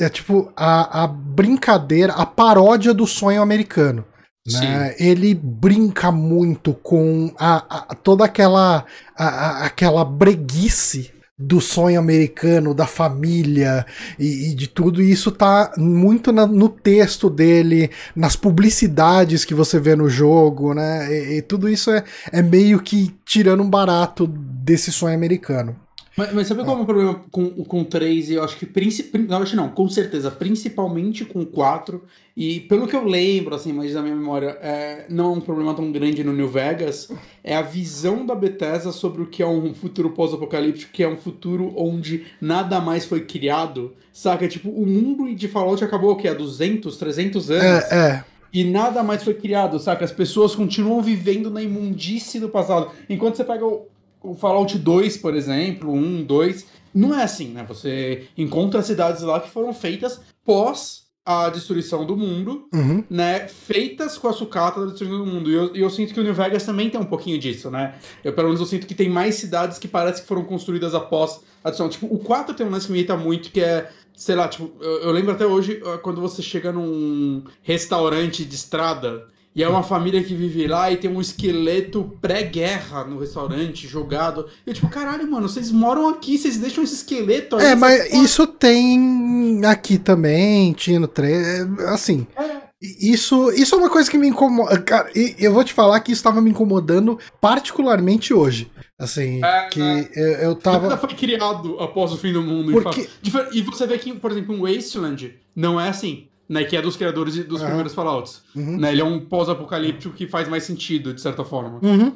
é tipo a, a brincadeira, a paródia do sonho americano. Né? Ele brinca muito com a, a, toda aquela, a, a, aquela breguice do sonho americano, da família e, e de tudo, e isso tá muito na, no texto dele, nas publicidades que você vê no jogo, né, e, e tudo isso é, é meio que tirando um barato desse sonho americano. Mas, mas sabe qual é o problema com, com o três? Eu acho que, princip... não, acho não, com certeza, principalmente com o quatro, e pelo que eu lembro, assim, mas da minha memória, é, não é um problema tão grande no New Vegas, é a visão da Bethesda sobre o que é um futuro pós-apocalíptico, que é um futuro onde nada mais foi criado, saca? Tipo, o mundo de Fallout acabou o quê? Há duzentos, trezentos anos? É, é. E nada mais foi criado, saca? As pessoas continuam vivendo na imundície do passado. Enquanto você pega o O Fallout dois, por exemplo, um, dois, não é assim, né? Você encontra cidades lá que foram feitas pós a destruição do mundo, uhum. né? Feitas com a sucata da destruição do mundo. E eu, eu sinto que o New Vegas também tem um pouquinho disso, né? Eu, pelo menos, eu sinto que tem mais cidades que parece que foram construídas após a destruição. Tipo, o quatro tem um lance que me irrita muito, que é... Sei lá, tipo, eu, eu lembro até hoje quando você chega num restaurante de estrada... E é uma família que vive lá e tem um esqueleto pré-guerra no restaurante, jogado. Eu tipo, caralho, mano, vocês moram aqui, vocês deixam esse esqueleto aí. É, mas pode... isso tem aqui também, tinha no três, assim... É. Isso, isso é uma coisa que me incomoda, cara, e eu vou te falar que isso estava me incomodando particularmente hoje, assim, é, que é. Eu, eu tava... Nada foi criado após o fim do mundo. Porque... E você vê que, por exemplo, um Wasteland não é assim. Né, que é dos criadores dos uhum. primeiros Fallouts. Uhum. Né, ele é um pós-apocalíptico que faz mais sentido, de certa forma. Uhum.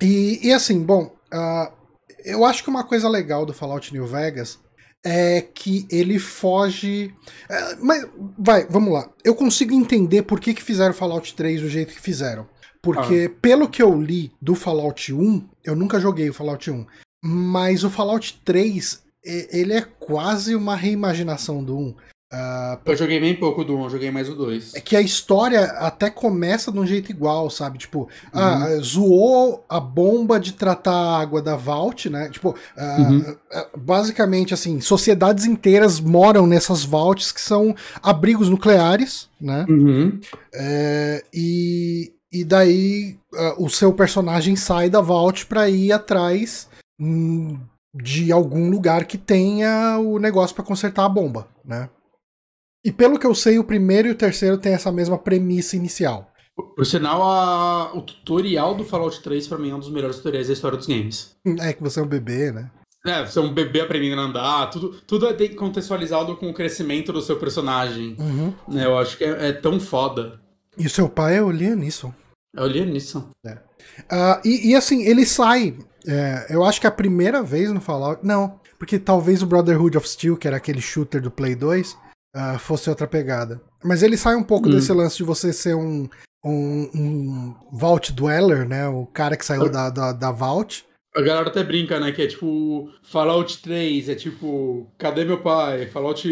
E, e assim, bom, uh, eu acho que uma coisa legal do Fallout New Vegas é que ele foge... Uh, mas, vai, vamos lá. Eu consigo entender por que, que fizeram Fallout três do jeito que fizeram. Porque, ah. pelo que eu li do Fallout um, eu nunca joguei o Fallout um, mas o Fallout três, ele é quase uma reimaginação do um. Uh, eu joguei bem pouco do um, eu joguei mais o dois. É que a história até começa de um jeito igual, sabe? Tipo, uhum. ah, zoou a bomba de tratar a água da vault, né? Tipo, ah, uhum. basicamente assim, sociedades inteiras moram nessas vaults que são abrigos nucleares, né? Uhum. É, e, e daí uh, o seu personagem sai da vault pra ir atrás... Hum, de algum lugar que tenha o negócio pra consertar a bomba, né? E pelo que eu sei, o primeiro e o terceiro tem essa mesma premissa inicial. Por sinal, a... o tutorial do Fallout três, pra mim, é um dos melhores tutoriais da história dos games. É que você é um bebê, né? É, você é um bebê aprendendo a andar, tudo, tudo é contextualizado com o crescimento do seu personagem. Uhum. Eu acho que é, é tão foda. E o seu pai é o Liam Neeson. É o Liam Neeson. É. Uh, e, e assim, ele sai... É, eu acho que a primeira vez no Fallout... Não, porque talvez o Brotherhood of Steel, que era aquele shooter do Play dois... Uh, fosse outra pegada. Mas ele sai um pouco hum. desse lance de você ser um, um, um Vault Dweller, né? O cara que saiu da, da, da Vault. A galera até brinca, né? Que é tipo... Fallout três é tipo... Cadê meu pai? Fallout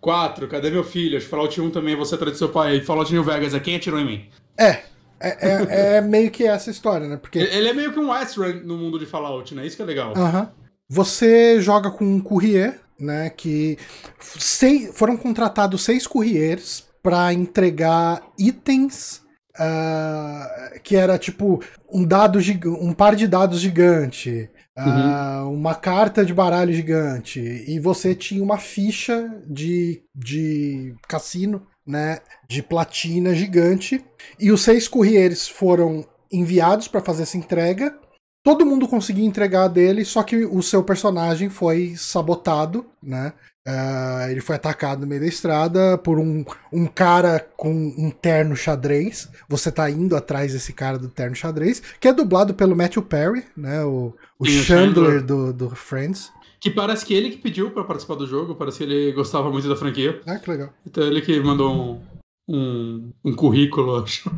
quatro, cadê meu filho? Acho que Fallout um também é você atrás do seu pai. E Fallout New Vegas é quem atirou em mim. É. É, é, é meio que essa história, né? Porque... Ele é meio que um Western no mundo de Fallout, né? Isso que é legal. Aham. Uh-huh. Você joga com um courier... Né, que seis, foram contratados seis couriers para entregar itens uh, que era tipo um, dado, um par de dados gigante, uhum. uh, uma carta de baralho gigante, e você tinha uma ficha de, de cassino, né, de platina gigante, e os seis courriers foram enviados para fazer essa entrega. Todo mundo conseguia entregar a dele, só que o seu personagem foi sabotado, né? Uh, ele foi atacado no meio da estrada por um, um cara com um terno xadrez. Você tá indo atrás desse cara do terno xadrez, que é dublado pelo Matthew Perry, né? O, o Chandler do, do Friends. Que parece que ele que pediu pra participar do jogo, parece que ele gostava muito da franquia. Ah, que legal. Então ele que mandou um, um, um currículo, acho.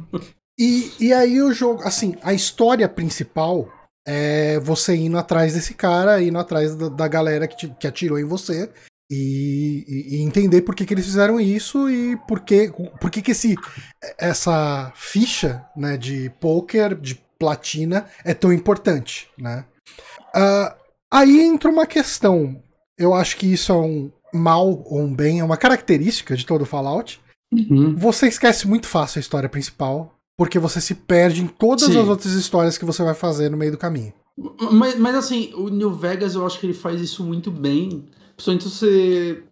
E, e aí o jogo, assim, a história principal... é você indo atrás desse cara, indo atrás da, da galera que, te, que atirou em você, e, e, e entender por que, que eles fizeram isso e por que, por que, que esse, essa ficha, né, de poker, de platina, é tão importante, né? Uh, aí entra uma questão. Eu acho que isso é um mal ou um bem, é uma característica de todo Fallout. Uhum. Você esquece muito fácil a história principal, porque você se perde em todas Sim. as outras histórias que você vai fazer no meio do caminho. Mas, mas assim, o New Vegas, eu acho que ele faz isso muito bem. Principalmente se você,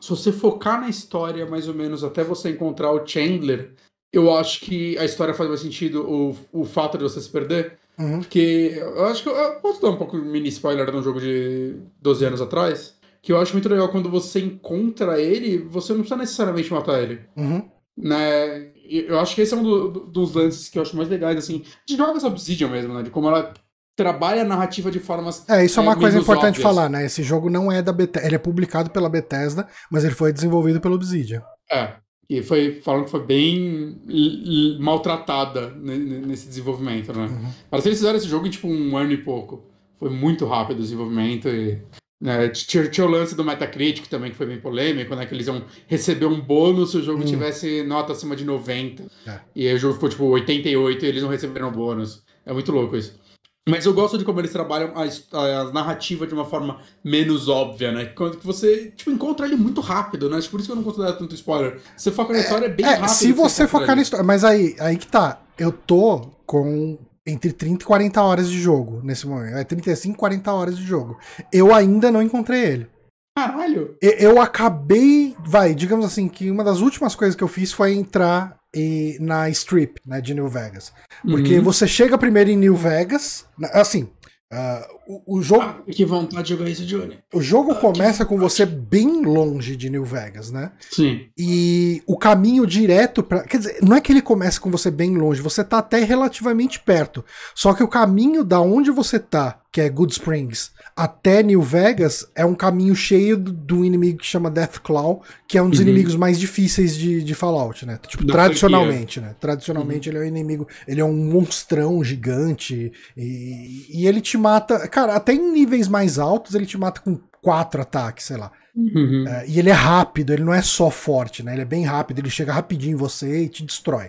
se você focar na história, mais ou menos, até você encontrar o Chandler, eu acho que a história faz mais sentido, o, o fato de você se perder. Uhum. Porque eu acho que... eu posso dar um pouco de mini spoiler de um jogo de doze anos atrás, que eu acho muito legal quando você encontra ele, você não precisa necessariamente matar ele. Uhum. Né? Eu acho que esse é um do, do, dos lances que eu acho mais legais, assim, de jogos Obsidian mesmo, né? De como ela trabalha a narrativa de formas... É, isso é uma é, coisa importante óbvias. Falar, né? Esse jogo não é da Bethesda, ele é publicado pela Bethesda, mas ele foi desenvolvido pela Obsidian. É, e foi, falam que foi bem l- l- maltratada n- nesse desenvolvimento, né? Uhum. Parece que eles fizeram esse jogo em, tipo, um ano e pouco. Foi muito rápido o desenvolvimento e... É, tinha o lance do Metacritic também, que foi bem polêmico, né? Que eles iam receber um bônus se o jogo hum. tivesse nota acima de noventa. É. E aí o jogo ficou tipo oitenta e oito e eles não receberam o bônus. É muito louco isso. Mas eu gosto de como eles trabalham a, a, a narrativa de uma forma menos óbvia, né? Quando que você, tipo, encontra ele muito rápido, né? Por isso que eu não considero tanto spoiler. Você foca na história, é bem é, rápido. Se você focar na história... Mas aí, aí que tá. Eu tô com... entre trinta e quarenta horas de jogo nesse momento. É trinta e cinco, quarenta horas de jogo. Eu ainda não encontrei ele. Caralho! Eu, eu acabei... Vai, digamos assim, que uma das últimas coisas que eu fiz foi entrar e, na Strip, né, de New Vegas. Porque uhum. você chega primeiro em New Vegas... Assim, uh, o, o jogo... Ah, que vontade de jogar isso, Johnny. O jogo ah, começa com você bem longe de New Vegas, né? Sim. E o caminho direto pra... Quer dizer, não é que ele começa com você bem longe, você tá até relativamente perto. Só que o caminho da onde você tá, que é Good Springs, até New Vegas, é um caminho cheio do inimigo que chama Deathclaw, que é um dos uhum. inimigos mais difíceis de, de Fallout, né? Tipo, da tradicionalmente, franquia. né? Tradicionalmente uhum. ele é um inimigo, ele é um monstrão gigante, e, e ele te mata, cara, até em níveis mais altos ele te mata com quatro ataques, sei lá. Uhum. Uh, e ele é rápido, ele não é só forte, né? Ele é bem rápido, ele chega rapidinho em você e te destrói.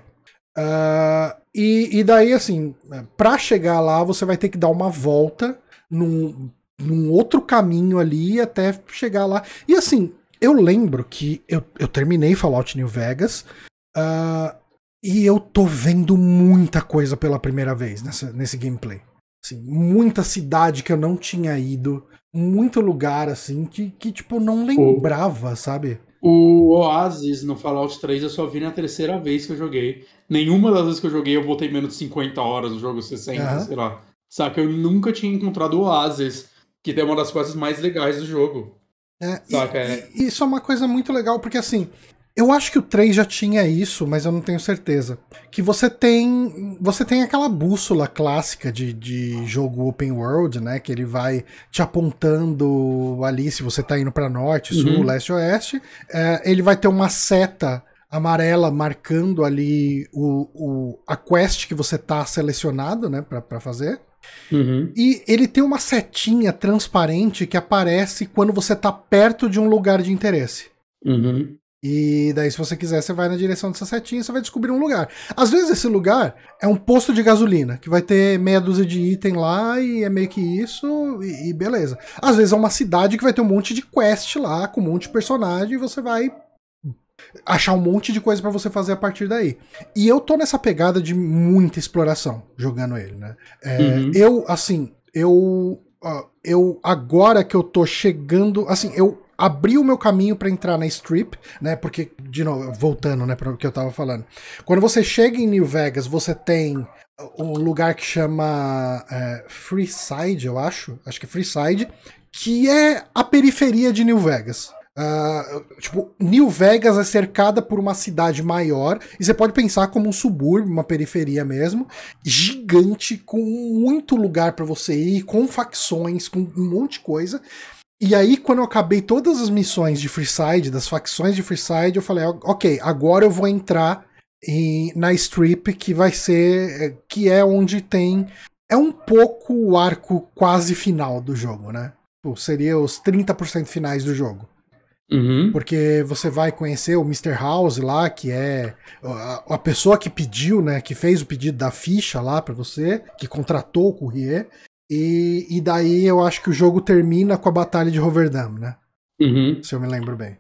Uh, e, e daí, assim, pra chegar lá, você vai ter que dar uma volta num, num outro caminho ali até chegar lá. E assim, eu lembro que eu, eu terminei Fallout New Vegas uh, e eu tô vendo muita coisa pela primeira vez nessa, nesse gameplay. Assim, muita cidade que eu não tinha ido, muito lugar, assim, que, que tipo, eu não lembrava, sabe? O Oasis no Fallout três eu só vi na terceira vez que eu joguei. Nenhuma das vezes que eu joguei eu voltei menos de cinquenta horas no jogo, sessenta, uhum. sei lá. Saca? Eu nunca tinha encontrado o Oasis, que é uma das coisas mais legais do jogo. É, saca? E, é. E isso é uma coisa muito legal, porque assim, eu acho que o três já tinha isso, mas eu não tenho certeza. Que você tem você tem aquela bússola clássica de, de jogo open world, né? Que ele vai te apontando ali, se você tá indo pra norte, sul, uhum. leste, oeste. É, ele vai ter uma seta amarela marcando ali o, o, a quest que você tá selecionado, né? Pra, pra fazer. Uhum. E ele tem uma setinha transparente que aparece quando você tá perto de um lugar de interesse. Uhum. E daí, se você quiser, você vai na direção dessa setinha e você vai descobrir um lugar. Às vezes esse lugar é um posto de gasolina, que vai ter meia dúzia de item lá e é meio que isso e, e beleza. Às vezes é uma cidade que vai ter um monte de quest lá, com um monte de personagem e você vai achar um monte de coisa pra você fazer a partir daí. E eu tô nessa pegada de muita exploração jogando ele, né? É, uhum. Eu, assim, eu, eu... Agora que eu tô chegando... Assim, eu abri o meu caminho pra entrar na Strip, né? Porque, de novo, voltando, né, pro que eu tava falando. Quando você chega em New Vegas, você tem um lugar que chama é, Freeside, eu acho. Acho que é Freeside, que é a periferia de New Vegas. Uh, tipo, New Vegas é cercada por uma cidade maior, e você pode pensar como um subúrbio, uma periferia mesmo, gigante, com muito lugar pra você ir, com facções, com um monte de coisa. E aí, quando eu acabei todas as missões de Freeside, das facções de Freeside, eu falei, ok, agora eu vou entrar em, na Strip, que vai ser, que é onde tem, é um pouco o arco quase final do jogo, né? Pô, seria os trinta por cento finais do jogo. Uhum. Porque você vai conhecer o mister House lá, que é a, a pessoa que pediu, né, que fez o pedido da ficha lá pra você, que contratou o courier, e, e daí eu acho que o jogo termina com a batalha de Roverdam, né? Uhum. Se eu me lembro bem.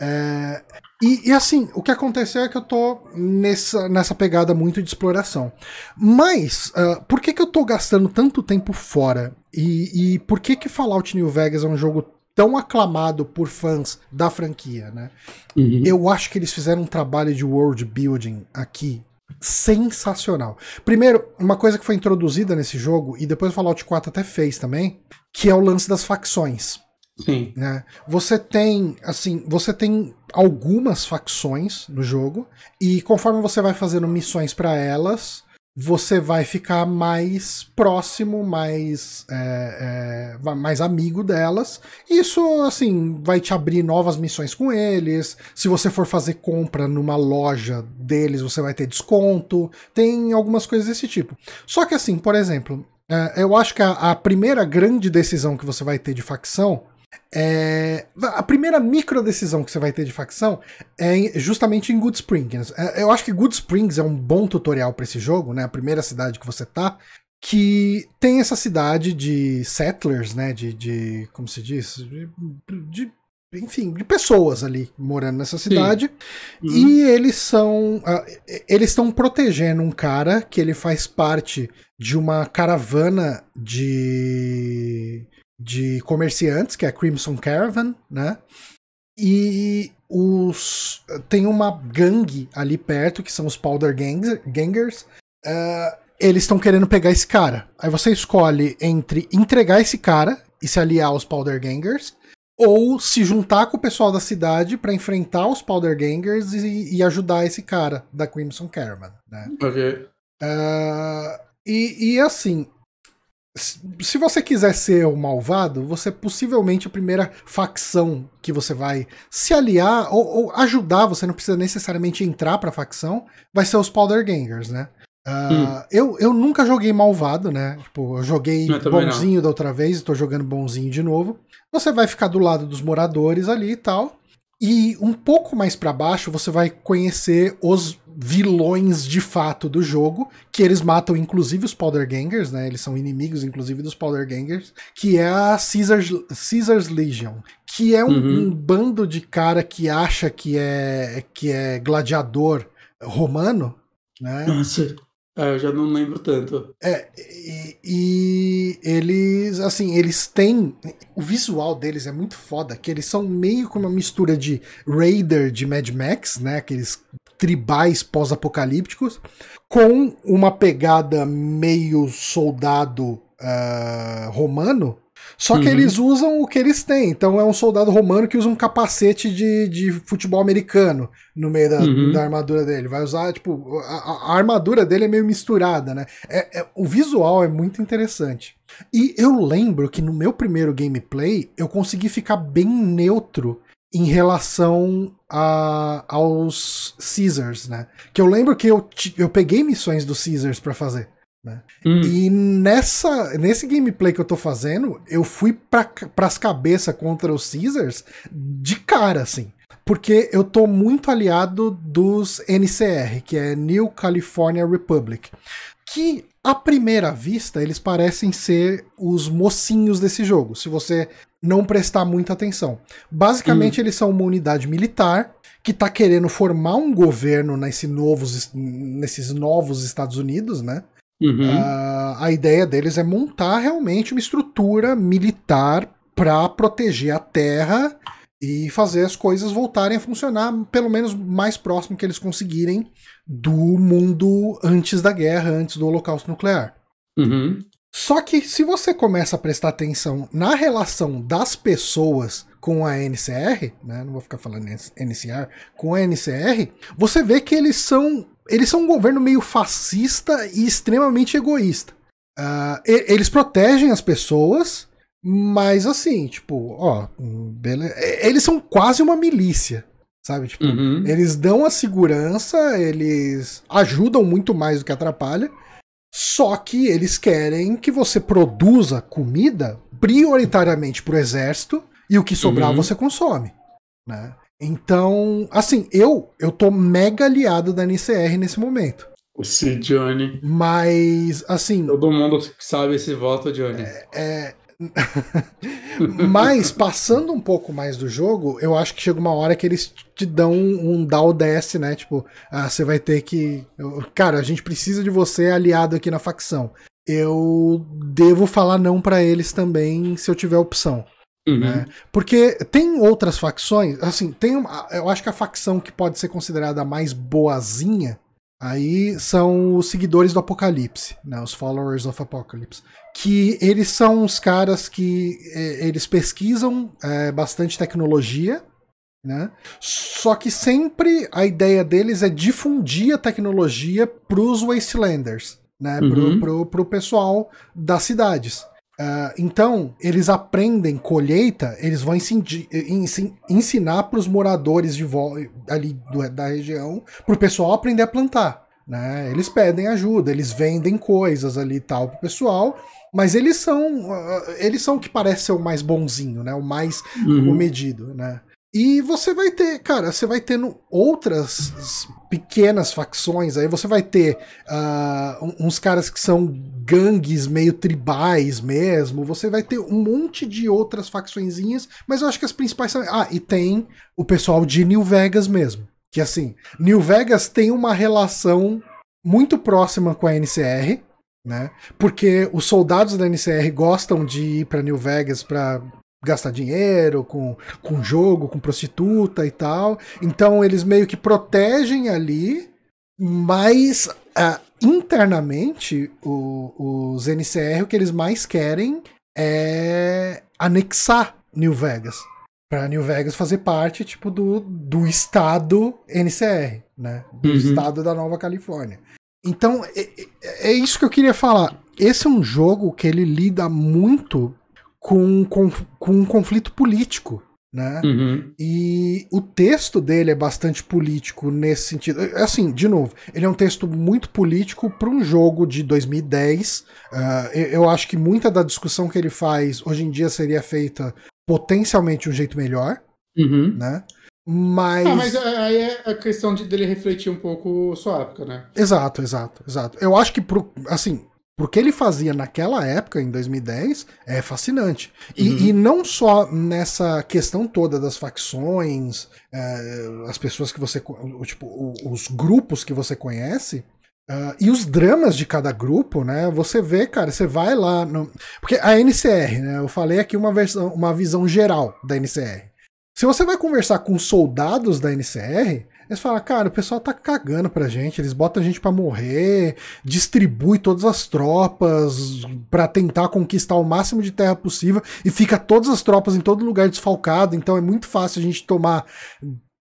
É, e, e assim, o que aconteceu é que eu tô nessa, nessa pegada muito de exploração. Mas, uh, por que que eu tô gastando tanto tempo fora? E, e por que que Fallout New Vegas é um jogo tão aclamado por fãs da franquia, né? Uhum. Eu acho que eles fizeram um trabalho de world building aqui sensacional. Primeiro, uma coisa que foi introduzida nesse jogo, e depois o Fallout quatro até fez também, que é o lance das facções. Sim. Né? Você tem, assim, você tem algumas facções no jogo, e conforme você vai fazendo missões para elas, você vai ficar mais próximo, mais, é, é, mais amigo delas. Isso, assim, vai te abrir novas missões com eles. Se você for fazer compra numa loja deles, você vai ter desconto. Tem algumas coisas desse tipo. Só que, assim, por exemplo, é, eu acho que a, a primeira grande decisão que você vai ter de facção é... A primeira micro decisão que você vai ter de facção é justamente em Good Springs. Eu acho que Good Springs é um bom tutorial pra esse jogo, né? A primeira cidade que você tá, que tem essa cidade de settlers, né? De... de como se diz? De... de enfim, de pessoas ali morando nessa cidade. Sim. E uhum. eles são... Uh, eles estão protegendo um cara que ele faz parte de uma caravana de... de comerciantes, que é a Crimson Caravan, né? E os tem uma gangue ali perto, que são os Powder Gangers. Uh, eles estão querendo pegar esse cara. Aí você escolhe entre entregar esse cara e se aliar aos Powder Gangers, ou se juntar com o pessoal da cidade para enfrentar os Powder Gangers e, e ajudar esse cara da Crimson Caravan, né? Ok. Uh, e, e assim... Se você quiser ser o malvado, você é possivelmente a primeira facção que você vai se aliar ou, ou ajudar, você não precisa necessariamente entrar pra facção, vai ser os Powder Gangers, né? Uh, hum. eu, eu nunca joguei malvado, né? Tipo, eu joguei eu bonzinho não. da outra vez, tô jogando bonzinho de novo. Você vai ficar do lado dos moradores ali e tal. E um pouco mais pra baixo, você vai conhecer os vilões de fato do jogo, que eles matam inclusive os Powder Gangers, né? Eles são inimigos inclusive dos Powder Gangers, que é a Caesar's, Caesar's Legion, que é um, uhum. um bando de cara que acha que é, que é gladiador romano, né? Nossa, eu já não lembro tanto. É, e, e eles, assim, eles têm... O visual deles é muito foda, que eles são meio como uma mistura de Raider de Mad Max, né? Aqueles tribais pós-apocalípticos, com uma pegada meio soldado uh, romano, só que uhum. eles usam o que eles têm. Então é um soldado romano que usa um capacete de, de futebol americano no meio da, uhum. da armadura dele. Vai usar, tipo, a, a armadura dele é meio misturada, né? É, é, o visual é muito interessante. E eu lembro que no meu primeiro gameplay eu consegui ficar bem neutro em relação a, aos Caesars, né? Que eu lembro que eu, eu peguei missões dos Caesars pra fazer, né? Hum. E nessa, nesse gameplay que eu tô fazendo, eu fui pra, pras cabeças contra os Caesars de cara, assim. Porque eu tô muito aliado dos N C R, que é New California Republic. Que... À primeira vista, eles parecem ser os mocinhos desse jogo, se você não prestar muita atenção. Basicamente, hum. eles são uma unidade militar que tá querendo formar um governo nesse novos, nesses novos Estados Unidos, né? Uhum. Uh, a ideia deles é montar realmente uma estrutura militar para proteger a terra e fazer as coisas voltarem a funcionar, pelo menos mais próximo que eles conseguirem do mundo antes da guerra, antes do holocausto nuclear. Uhum. Só que se você começa a prestar atenção na relação das pessoas com a N C R, né, não vou ficar falando N C R, com a N C R, você vê que eles são... Eles são um governo meio fascista e extremamente egoísta. Uh, e, eles protegem as pessoas, mas assim, tipo, ó... Beleza. Eles são quase uma milícia, sabe? Tipo, uhum. Eles dão a segurança, eles ajudam muito mais do que atrapalha, só que eles querem que você produza comida prioritariamente pro exército e o que sobrar uhum. você consome, né? Então, assim, eu, eu tô mega aliado da N C R nesse momento. Sim, Johnny. Mas, assim... Todo mundo sabe esse voto, Johnny. É... é... Mas, passando um pouco mais do jogo, eu acho que chega uma hora que eles te dão um, um down desce, né? Tipo, ah, você vai ter que... Eu, cara, a gente precisa de você aliado aqui na facção. Eu devo falar não pra eles também, se eu tiver opção. Uhum. Né? Porque tem outras facções, assim, tem uma, eu acho que a facção que pode ser considerada mais boazinha aí são os seguidores do Apocalipse, né? Os Followers of Apocalypse, que eles são os caras que é, eles pesquisam é, bastante tecnologia, né? Só que sempre a ideia deles é difundir a tecnologia pros Wastelanders, né? Uhum. Pro, pro, pro pessoal das cidades. Uh, então, eles aprendem colheita, eles vão ensinar para os moradores de ali do, da região, para o pessoal aprender a plantar, né? Eles pedem ajuda, eles vendem coisas ali e tal pro pessoal, mas eles são uh, eles são o que parece ser o mais bonzinho, né? O mais uhum. comedido, né? E você vai ter, cara, você vai tendo outras pequenas facções, aí você vai ter uh, uns caras que são gangues meio tribais mesmo, você vai ter um monte de outras facçõezinhas, mas eu acho que as principais são... Ah, e tem o pessoal de New Vegas mesmo, que assim, New Vegas tem uma relação muito próxima com a N C R, né, porque os soldados da N C R gostam de ir pra New Vegas pra... gastar dinheiro com, com jogo, com prostituta e tal. Então eles meio que protegem ali, mas uh, internamente o, os N C R, o que eles mais querem é anexar New Vegas. Pra New Vegas fazer parte, tipo, do, do estado N C R, né? Do uhum. estado da Nova Califórnia. Então, é, é isso que eu queria falar. Esse é um jogo que ele lida muito Com, com, com um conflito político, né? Uhum. E o texto dele é bastante político nesse sentido. Assim, de novo, ele é um texto muito político para um jogo de dois mil e dez. Uh, eu acho que muita da discussão que ele faz hoje em dia seria feita potencialmente de um jeito melhor, uhum. né? Mas... Ah, mas aí é a questão de, dele refletir um pouco sua época, né? Exato, exato, exato. Eu acho que, pro, assim... Porque ele fazia naquela época, em dois mil e dez, é fascinante. E, uhum. e não só nessa questão toda das facções, é, as pessoas que você... Tipo, os grupos que você conhece, uh, e os dramas de cada grupo, né? Você vê, cara, você vai lá... No... Porque a N C R, né? Eu falei aqui uma, versão, uma visão geral da N C R. Se você vai conversar com soldados da N C R... Eles falam, cara, o pessoal tá cagando pra gente, eles botam a gente pra morrer, distribui todas as tropas pra tentar conquistar o máximo de terra possível e fica todas as tropas em todo lugar desfalcado, então é muito fácil a gente tomar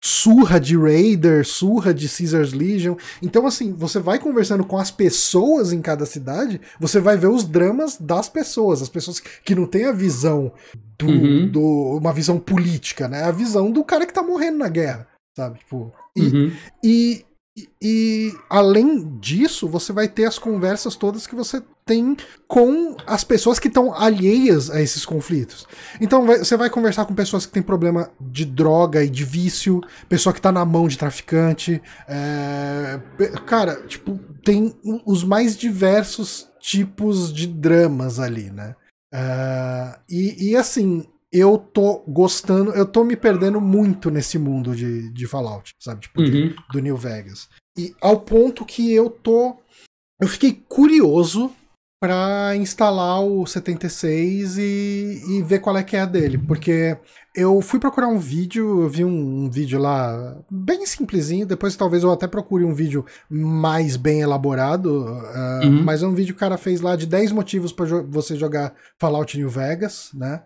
surra de Raider, surra de Caesar's Legion. Então, assim, você vai conversando com as pessoas em cada cidade, você vai ver os dramas das pessoas, as pessoas que não têm a visão do, uhum. do uma visão política, né? A visão do cara que tá morrendo na guerra. Sabe? Tipo, e, uhum. e, e, e além disso, você vai ter as conversas todas que você tem com as pessoas que estão alheias a esses conflitos. Então vai, você vai conversar com pessoas que têm problema de droga e de vício, pessoa que tá na mão de traficante. É, cara, tipo, tem os mais diversos tipos de dramas ali, né? Uh, e, e assim, eu tô gostando, eu tô me perdendo muito nesse mundo de, de Fallout, sabe? Tipo, uhum. de, do New Vegas. E ao ponto que eu tô... Eu fiquei curioso pra instalar o setenta e seis e, e ver qual é que é a dele, porque eu fui procurar um vídeo, eu vi um, um vídeo lá bem simplesinho, depois talvez eu até procure um vídeo mais bem elaborado, uh, uhum. mas é um vídeo que o cara fez lá de dez motivos pra jo- você jogar Fallout New Vegas, né?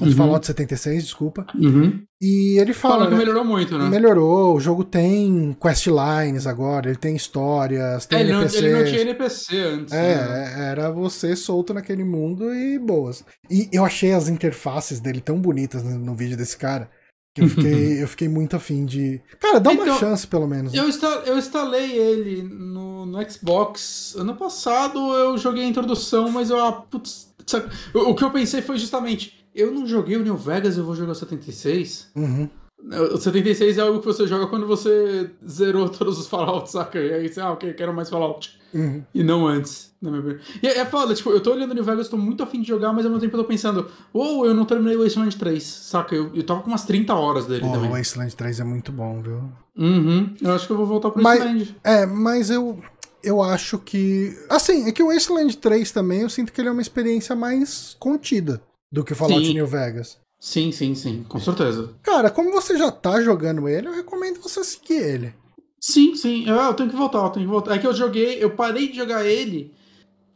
Uhum. Fallout setenta e seis, desculpa. Uhum. E ele fala... Né? Melhorou muito, né? Melhorou, o jogo tem questlines agora, ele tem histórias, tem é, N P Cs. Ele não, ele não tinha N P C antes. É, né? Era você solto naquele mundo e boas. E eu achei as interfaces dele tão bonitas no vídeo desse cara, que eu fiquei, eu fiquei muito afim de... Cara, dá então, uma chance, pelo menos. Eu, insta- eu instalei ele no, no Xbox. Ano passado eu joguei a introdução, mas eu... Ah, putz, sabe? O, o que eu pensei foi justamente... Eu não joguei o New Vegas, eu vou jogar o setenta e seis. Uhum. O setenta e seis é algo que você joga quando você zerou todos os Fallout, saca? E aí você, ah, ok, quero mais Fallout. Uhum. E não antes, na minha opinião. E é foda, tipo, eu tô olhando o New Vegas, tô muito afim de jogar, mas ao mesmo tempo eu tô pensando, uou, oh, eu não terminei o Wasteland três, saca? Eu, eu tava com umas trinta horas dele oh, também. O Wasteland três é muito bom, viu? Uhum, eu acho que eu vou voltar pro Wasteland. É, mas eu... Eu acho que... Assim, é que o Wasteland três também, eu sinto que ele é uma experiência mais contida do que o Fallout sim. New Vegas. Sim, sim, sim, com certeza. Cara, como você já tá jogando ele, eu recomendo você seguir ele. Sim, sim, eu, eu tenho que voltar, eu tenho que voltar. É que eu joguei, eu parei de jogar ele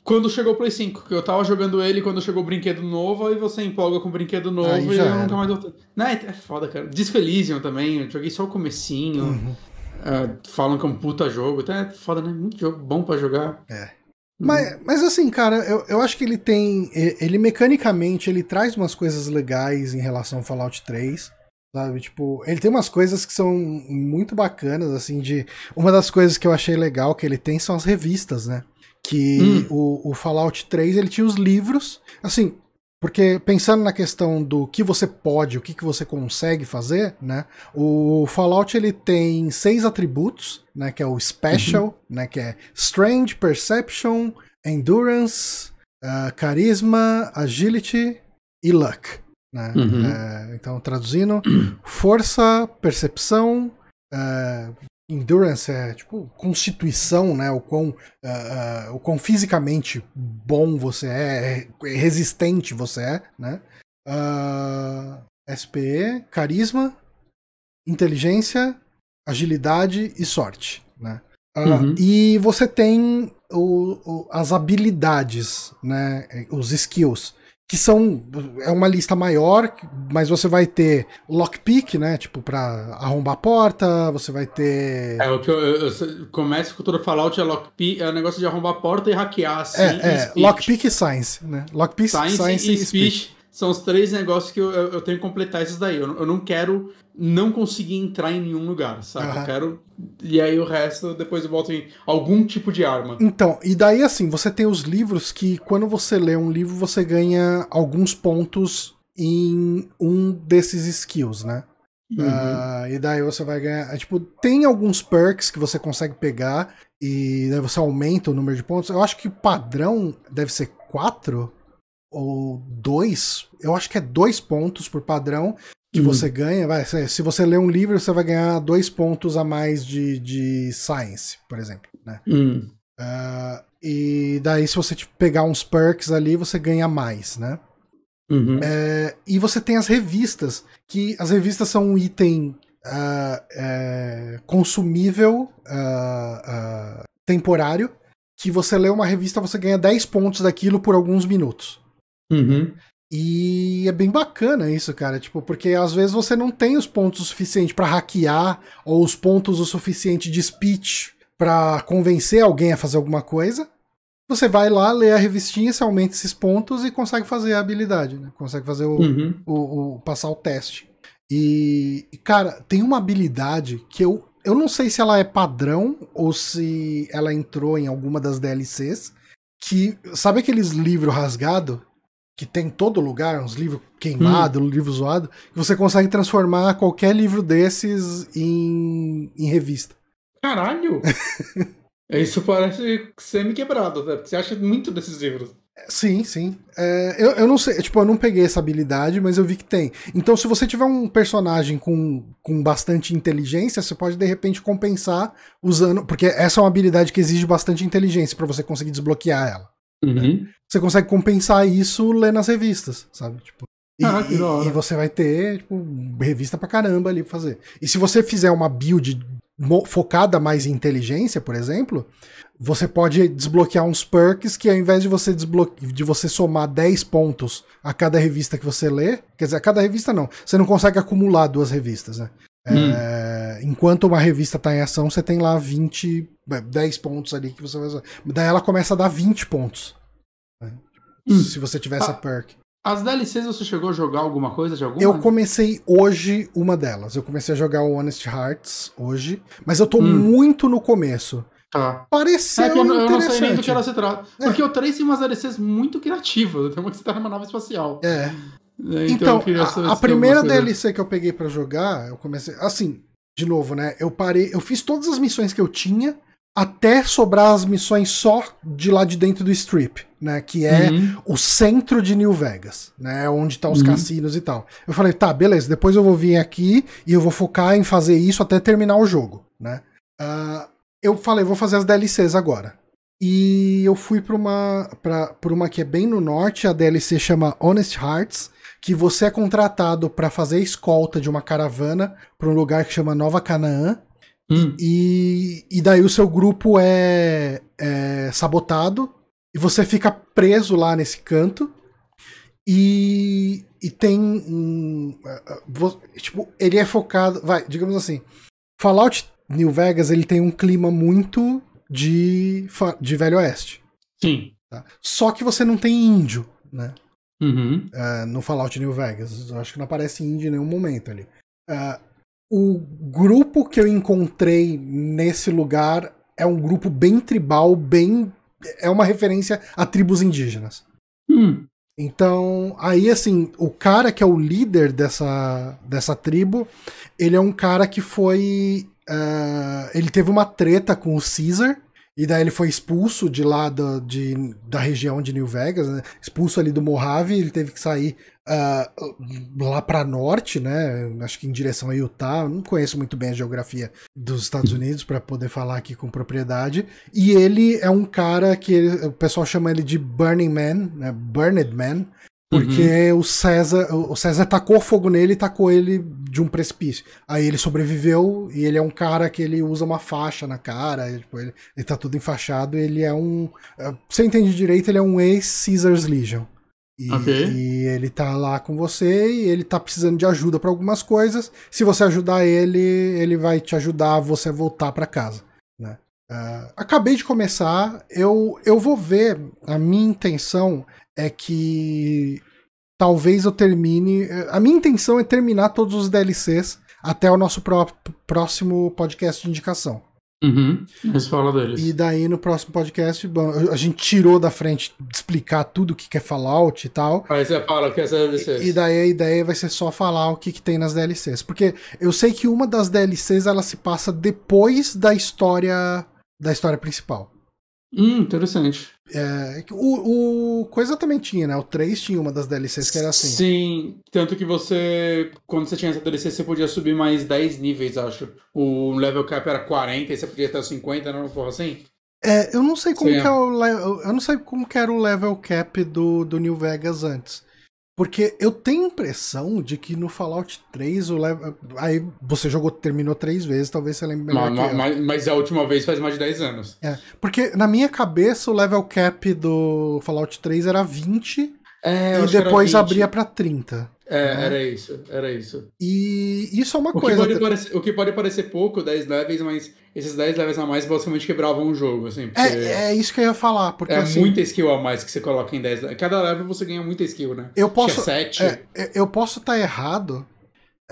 quando chegou o Play cinco, que eu tava jogando ele quando chegou o brinquedo novo, aí você empolga com o brinquedo novo aí e eu nunca mais voltei. Não, é foda, cara. Disco Elysium também, eu joguei só o comecinho, uhum. uh, falam que é um puta jogo, até é foda, né? Muito jogo bom pra jogar. É. Mas, mas assim, cara, eu, eu acho que ele tem... Ele mecanicamente, ele traz umas coisas legais em relação ao Fallout três, sabe? Tipo, ele tem umas coisas que são muito bacanas, assim, de... Uma das coisas que eu achei legal que ele tem são as revistas, né? Que hum. o, o Fallout três, ele tinha os livros, assim... Porque pensando na questão do que você pode, o que, que você consegue fazer, né? O Fallout ele tem seis atributos, né? Que é o Special, uhum. né? Que é Strange, Perception, Endurance, uh, Carisma, Agility e Luck, né? Uhum. Uh, então traduzindo, Força, Percepção, uh, Endurance é tipo constituição, né? O quão, uh, uh, o quão fisicamente bom você é, resistente você é, né? Uh, S P E, carisma, inteligência, agilidade e sorte, né? Uh, uhum. E você tem o, o, as habilidades, né? Os skills. Que são, é uma lista maior, mas você vai ter lockpick, né, tipo, pra arrombar a porta, você vai ter... É, o que eu, eu, eu começo com todo Fallout, é lockpick, é o negócio de arrombar a porta e hackear, assim, é, é, lockpick e science, né, lockpick, science, science e, e speech. speech, são os três negócios que eu, eu, eu tenho que completar esses daí, eu, eu não quero não conseguir entrar em nenhum lugar, sabe, uhum. eu quero... E aí o resto, depois eu volto em algum tipo de arma. Então, e daí assim, você tem os livros que quando você lê um livro, você ganha alguns pontos em um desses skills, né? Uhum. Uh, e daí você vai ganhar... Tipo, tem alguns perks que você consegue pegar e daí você aumenta o número de pontos. Eu acho que o padrão deve ser quatro ou dois. Eu acho que é dois pontos por padrão. Que uhum. você ganha, vai, se você ler um livro, você vai ganhar dois pontos a mais de, de science, por exemplo, né? Uhum. Uh, e daí, se você tipo, pegar uns perks ali, você ganha mais, né? Uhum. Uh, e você tem as revistas, que as revistas são um item uh, uh, consumível, uh, uh, temporário, que você lê uma revista, você ganha dez pontos daquilo por alguns minutos. Uhum. E é bem bacana isso, cara, tipo, porque às vezes você não tem os pontos o suficiente pra hackear, ou os pontos o suficiente de speech pra convencer alguém a fazer alguma coisa. Você vai lá, lê a revistinha, você aumenta esses pontos e consegue fazer a habilidade, né? Consegue fazer o, uhum. o, o passar o teste. E, cara, tem uma habilidade que eu, eu não sei se ela é padrão ou se ela entrou em alguma das D L Cs, que, sabe aqueles livros rasgados? Que tem em todo lugar, uns livros queimados, hum. livro zoado, que você consegue transformar qualquer livro desses em, em revista. Caralho! Isso parece semi-quebrado, né? Porque você acha muito desses livros. Sim, sim. É, eu, eu não sei, tipo, eu não peguei essa habilidade, mas eu vi que tem. Então, se você tiver um personagem com, com bastante inteligência, você pode, de repente, compensar usando... Porque essa é uma habilidade que exige bastante inteligência pra você conseguir desbloquear ela. Uhum. Né? Você consegue compensar isso lendo as revistas, sabe? Tipo, e, ah, que da hora. E você vai ter, tipo, revista pra caramba ali pra fazer. E se você fizer uma build focada mais em inteligência, por exemplo, você pode desbloquear uns perks que, ao invés de você desbloque... de você somar dez pontos a cada revista que você lê, quer dizer, a cada revista não, você não consegue acumular duas revistas, né? Hum. É... Enquanto uma revista tá em ação, você tem lá vinte, dez pontos ali que você vai usar. Daí ela começa a dar vinte pontos. Né? Hum. Se você tiver essa ah. perk. As D L Cs, você chegou a jogar alguma coisa de alguma? Eu comecei hoje uma delas. Eu comecei a jogar o Honest Hearts hoje, mas eu tô hum. muito no começo. Tá. Pareceu é que eu, interessante. Eu não sei nem do que ela se trata. É. Porque o três tem umas D L Cs muito criativas. Tem uma que você tá numa nave espacial. É. é então, então a, a primeira D L C que eu peguei pra jogar, eu comecei... Assim, de novo, né? Eu parei... Eu fiz todas as missões que eu tinha, até sobrar as missões só de lá de dentro do Strip, né, que é uhum. o centro de New Vegas, né, onde tá os uhum. cassinos e tal. Eu falei, tá, beleza, depois eu vou vir aqui e eu vou focar em fazer isso até terminar o jogo, né. Uh, eu falei, vou fazer as D L Cs agora. E eu fui pra uma, pra, pra uma que é bem no norte, a D L C chama Honest Hearts, que você é contratado pra fazer escolta de uma caravana pra um lugar que chama Nova Canaã. Hum. E, e daí o seu grupo é, é sabotado e você fica preso lá nesse canto e, e tem um, tipo, ele é focado, vai, digamos assim, Fallout New Vegas, ele tem um clima muito de, de Velho Oeste. Sim. Tá? Só que você não tem índio, né? Uhum. Uh, no Fallout New Vegas, eu acho que não aparece índio em nenhum momento ali. Uh, O grupo que eu encontrei nesse lugar é um grupo bem tribal, bem... É uma referência a tribos indígenas. Hum. Então, aí assim, o cara que é o líder dessa, dessa tribo, ele é um cara que foi... Uh, ele teve uma treta com o Caesar, e daí ele foi expulso de lá do, de, da região de New Vegas, né? Expulso ali do Mojave, ele teve que sair... Uh, lá pra norte, né? Acho que em direção a Utah. Eu não conheço muito bem a geografia dos Estados Unidos pra poder falar aqui com propriedade. E ele é um cara que ele, o pessoal chama ele de Burning Man, né? Burned Man, porque uhum. o César, o César tacou fogo nele e tacou ele de um precipício. Aí ele sobreviveu e ele é um cara que ele usa uma faixa na cara, ele, tipo, ele, ele tá tudo enfaixado. Ele é um... Você entende direito, ele é um ex-Caesar's Legion. E, okay. e ele tá lá com você e ele tá precisando de ajuda pra algumas coisas. Se você ajudar ele, ele vai te ajudar você a voltar pra casa, né? Uh, acabei de começar, eu, eu vou ver. A minha intenção é que talvez eu termine. A minha intenção é terminar todos os D L Cs até o nosso pró- próximo podcast de indicação. Uhum, mas fala deles. E daí no próximo podcast, bom, a gente tirou da frente de explicar tudo o que, que é Fallout e tal. Aí você fala o que é as D L Cs. E daí a ideia vai ser só falar o que, que tem nas D L Cs. Porque eu sei que uma das D L Cs ela se passa depois da história da história principal. Hum, interessante. É, o, o coisa também tinha, né? O três tinha uma das D L Cs que era assim. Sim, tanto que você, quando você tinha essa D L C, você podia subir mais dez níveis, acho. O level cap era quarenta e você podia até cinquenta, não foi assim? É, eu não sei como Sim. que é o level, eu não sei como que era o level cap do, do New Vegas antes. Porque eu tenho a impressão de que no Fallout três, o level... aí você jogou, terminou três vezes, talvez você lembre melhor. Mas, mas, mas a última vez faz mais de dez anos. É, porque na minha cabeça o level cap do Fallout três era vinte é, e depois vinte. Abria pra trinta. É, né? era isso, era isso. E isso é uma o coisa... Que pode parecer, o que pode parecer pouco, dez levels, mas esses dez levels a mais basicamente quebravam o jogo, assim. É, é isso que eu ia falar, porque é assim, muita skill a mais que você coloca em dez... Cada level você ganha muita skill, né? Eu posso sete. É, eu posso estar tá errado,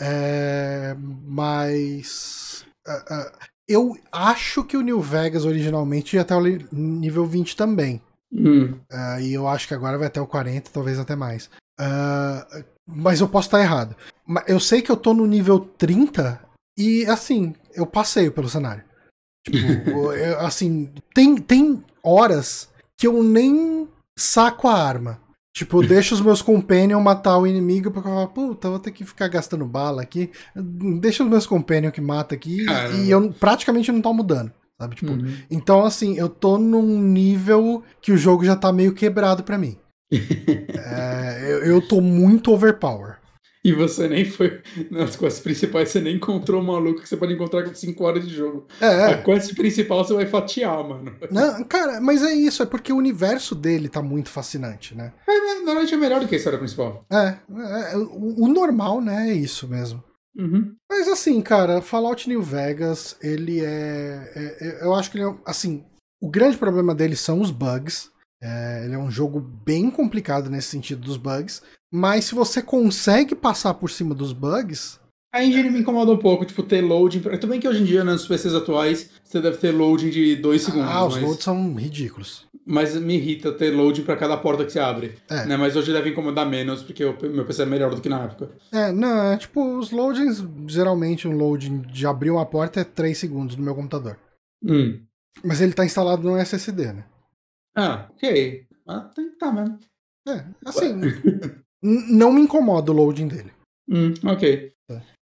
é, mas... Uh, uh, eu acho que o New Vegas originalmente ia até o nível vinte também. Hum. Uh, e eu acho que agora vai até o quarenta, talvez até mais. Uh, mas eu posso estar errado. Eu sei que eu tô no nível trinta e, assim, eu passei pelo cenário. Tipo, eu, assim, tem, tem horas que eu nem saco a arma. Tipo, eu deixo os meus companion matar o inimigo porque eu falo, puta, vou ter que ficar gastando bala aqui. Deixa os meus companion que mata aqui. Caramba. E eu praticamente não tomo dano, sabe? Tipo, uhum. Então, assim, eu tô num nível que o jogo já tá meio quebrado pra mim. é, eu, eu tô muito overpower. E você nem foi... Nas quests principais você nem encontrou o maluco que você pode encontrar com cinco horas de jogo. É. A quest principal você vai fatiar, mano. Não, cara, mas é isso. É porque o universo dele tá muito fascinante, né? É, na verdade é melhor do que a história principal. É. é o, o normal, né? É isso mesmo. Uhum. Mas assim, cara, Fallout New Vegas, ele é... é eu acho que ele é... Assim, o grande problema dele são os bugs. É, ele é um jogo bem complicado nesse sentido dos bugs. Mas se você consegue passar por cima dos bugs... A engine me incomoda um pouco, tipo, ter loading... Tudo bem que hoje em dia, né, nos P Cs atuais, você deve ter loading de dois segundos. Ah, mas... os loads são ridículos. Mas me irrita ter loading pra cada porta que você abre. É. Né? Mas hoje deve incomodar menos, porque o meu P C é melhor do que na época. É, não, é tipo, os loadings... Geralmente, um loading de abrir uma porta é três segundos no meu computador. Hum. Mas ele tá instalado no S S D, né? Ah, ok. Ah, tem que tá, mano. É, assim... Não me incomoda o loading dele. Hum, ok.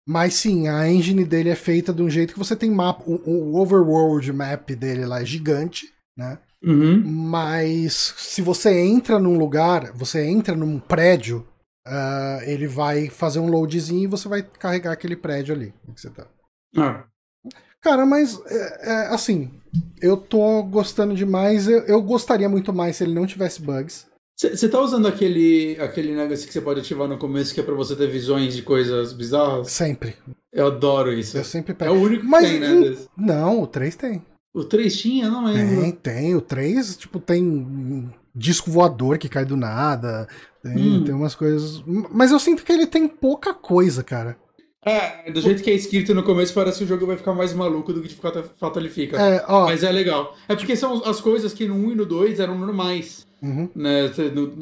Mas sim, a engine dele é feita de um jeito que você tem mapa. O, o overworld map dele lá é gigante, né? Uhum. Mas se você entra num lugar, você entra num prédio, uh, ele vai fazer um loadzinho e você vai carregar aquele prédio ali que você tá. Ah. Cara, mas é, é, assim, eu tô gostando demais. Eu, eu gostaria muito mais se ele não tivesse bugs. Você tá usando aquele, aquele negócio que você pode ativar no começo que é pra você ter visões de coisas bizarras? Sempre. Eu adoro isso. Eu sempre pego. É o único que Mas tem, né? Desse? Não, o três tem. O três tinha? Não lembro. Tem, tem. O três, tipo, tem disco voador que cai do nada. Tem, hum. tem umas coisas... Mas eu sinto que ele tem pouca coisa, cara. É, do jeito que é escrito no começo parece que o jogo vai ficar mais maluco do que de fato ele fica. É, ó, mas é legal. É porque são as coisas que no um e no dois eram normais. Uhum. Né?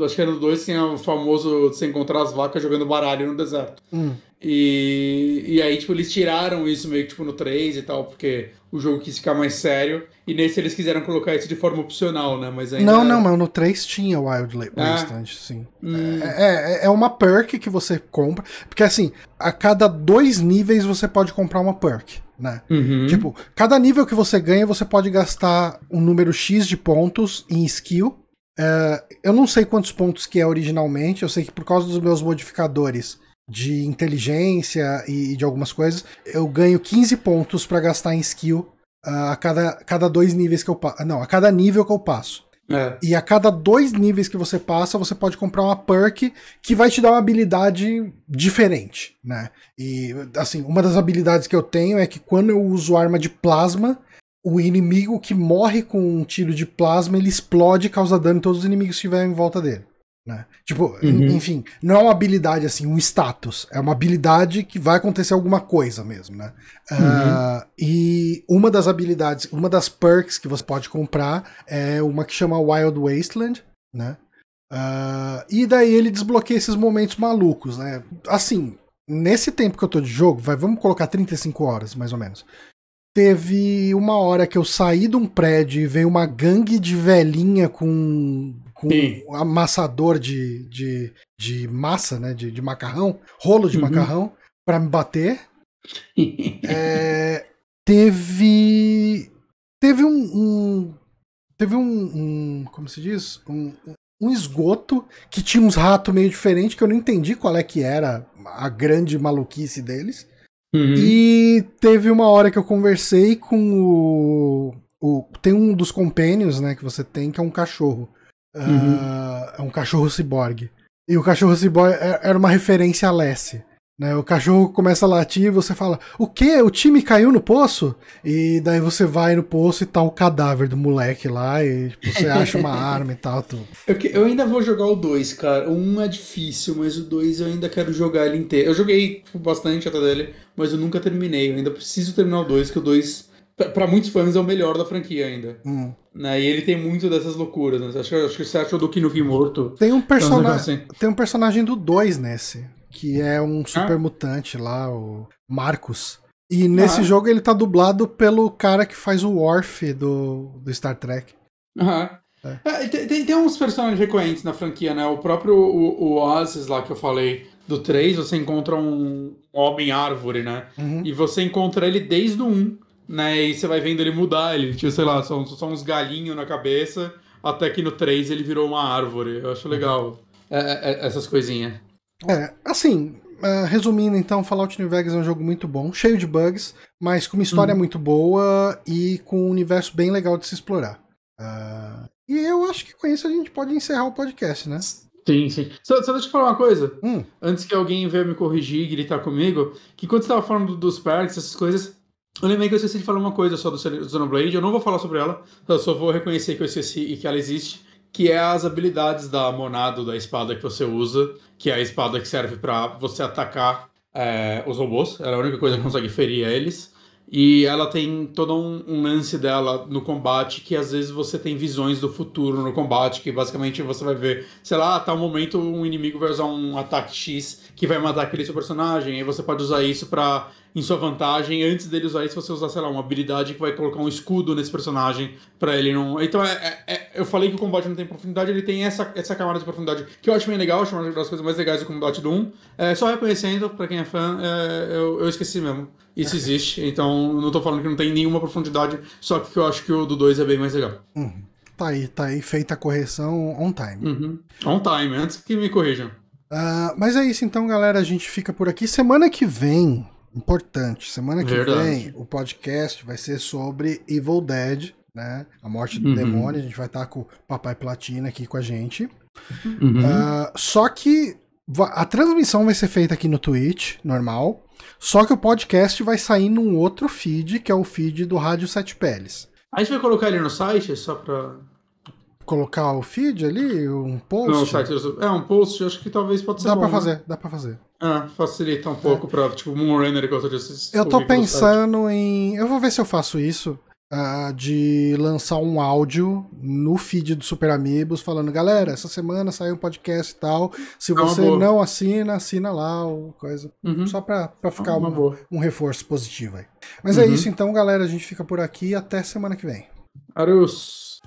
Acho que era no dois tem o famoso de você encontrar as vacas jogando baralho no deserto. Uhum. E, e aí, tipo, eles tiraram isso meio que tipo, no três e tal, porque o jogo quis ficar mais sério. E nesse eles quiseram colocar isso de forma opcional, né? Mas ainda não, era... não, mas no três tinha o Wild Wasteland, ah. sim. Hum. É, é, é uma perk que você compra. Porque assim, a cada dois níveis você pode comprar uma perk, né? Uhum. Tipo, cada nível que você ganha, você pode gastar um número X de pontos em skill. Uh, eu não sei quantos pontos que é originalmente, eu sei que por causa dos meus modificadores de inteligência e, e de algumas coisas, eu ganho quinze pontos pra gastar em skill uh, a cada, cada dois níveis que eu passo. Não, a cada nível que eu passo. É. E a cada dois níveis que você passa, você pode comprar uma perk que vai te dar uma habilidade diferente, né? E, assim, uma das habilidades que eu tenho é que quando eu uso arma de plasma, o inimigo que morre com um tiro de plasma, ele explode e causa dano a todos os inimigos que estiverem em volta dele, né? Tipo, uhum. enfim, não é uma habilidade assim, um status. É uma habilidade que vai acontecer alguma coisa mesmo, né? Uhum. Uh, e uma das habilidades, uma das perks que você pode comprar é uma que chama Wild Wasteland, né? Uh, e daí ele desbloqueia esses momentos malucos, né? Assim, nesse tempo que eu tô de jogo, vai, vamos colocar trinta e cinco horas, mais ou menos. Teve uma hora que eu saí de um prédio e veio uma gangue de velhinha com, com um amassador de, de, de massa, né? De, de macarrão, rolo de uhum. macarrão, pra me bater. é, teve. Teve um. um teve um, um. Como se diz? Um, um esgoto que tinha uns ratos meio diferentes que eu não entendi qual é que era a grande maluquice deles. Uhum. E teve uma hora que eu conversei com o, o... Tem um dos companions, né, que você tem, que é um cachorro. Uhum. Uh, é um cachorro ciborgue. E o cachorro ciborgue era uma referência a Lassie, né? O cachorro começa a latir e você fala, o quê? O time caiu no poço? E daí você vai no poço e tá o cadáver do moleque lá e tipo, você acha uma arma e tal. Tudo. Eu, que, eu ainda vou jogar o dois, cara. O um é difícil, mas o dois eu ainda quero jogar ele inteiro. Eu joguei bastante até dele, mas eu nunca terminei. Eu ainda preciso terminar o dois, que o dois, pra, pra muitos fãs, é o melhor da franquia ainda. Hum. Né? E ele tem muito dessas loucuras, né? Acho, acho que você acha o do Kinuki morto. Tem um, persona... assim. tem um personagem do dois nesse... que é um super ah. mutante lá, o Marcos. E nesse uhum. jogo ele tá dublado pelo cara que faz o Worf do, do Star Trek. Aham. Uhum. É. É, tem, tem uns personagens recorrentes na franquia, né? O próprio o, o Oasis lá que eu falei, do três, você encontra um homem-árvore, né? Uhum. E você encontra ele desde o um, né? E você vai vendo ele mudar, ele tinha, sei lá, só, só uns galinhos na cabeça, até que no três ele virou uma árvore. Eu acho legal é, é, essas coisinhas. É, assim, resumindo então, Fallout New Vegas é um jogo muito bom, cheio de bugs, mas com uma história uhum. muito boa e com um universo bem legal de se explorar. Uh... E eu acho que com isso a gente pode encerrar o podcast, né? Sim, sim. Só, só deixa eu falar uma coisa. Hum. Antes que alguém venha me corrigir e gritar comigo, que quando você estava falando dos perks, essas coisas, eu lembrei que eu esqueci de falar uma coisa só do Xenoblade. Eu não vou falar sobre ela, eu só vou reconhecer que eu esqueci e que ela existe, que é as habilidades da Monado, da espada que você usa, que é a espada que serve para você atacar é, os robôs. Ela é a única coisa que consegue ferir eles. E ela tem todo um, um lance dela no combate, que às vezes você tem visões do futuro no combate, que basicamente você vai ver, sei lá, a tal momento um inimigo vai usar um ataque X que vai matar aquele seu personagem, e você pode usar isso pra, em sua vantagem, antes dele usar isso, você usar, sei lá, uma habilidade que vai colocar um escudo nesse personagem pra ele não... Então, é, é, eu falei que o combate não tem profundidade, ele tem essa, essa camada de profundidade, que eu acho bem legal, acho uma das coisas mais legais do combate do um. É, só reconhecendo, pra quem é fã, é, eu, eu esqueci mesmo. Isso existe, então não tô falando que não tem nenhuma profundidade, só que eu acho que o do dois é bem mais legal. Uhum. Tá aí, tá aí, feita a correção on time. Uhum. On time, antes que me corrijam. Uh, mas é isso então, galera, a gente fica por aqui. Semana que vem, importante, semana que Verdade. vem o podcast vai ser sobre Evil Dead, né? A morte do uhum. demônio, a gente vai estar com o Papai Platina aqui com a gente. Uhum. Uh, só que a transmissão vai ser feita aqui no Twitch, normal. Só que o podcast vai sair num outro feed, que é o feed do Rádio Sete Peles. A gente vai colocar ele no site, só pra... Colocar o feed ali? Um post? Não, o site... É, um post, acho que talvez pode ser dá bom. Dá pra fazer, né? dá pra fazer. Ah, facilita um pouco é. pra, tipo, um runner que eu tô assistindo. Eu tô pensando em... Eu vou ver se eu faço isso, uh, de lançar um áudio no feed do Super Amigos, falando, galera, essa semana saiu um podcast e tal, se é você não assina, assina lá, ou coisa. Uhum. Só pra, pra ficar é uma uma, boa. um reforço positivo aí. Mas uhum. é isso, então, galera, a gente fica por aqui, até semana que vem. Arus!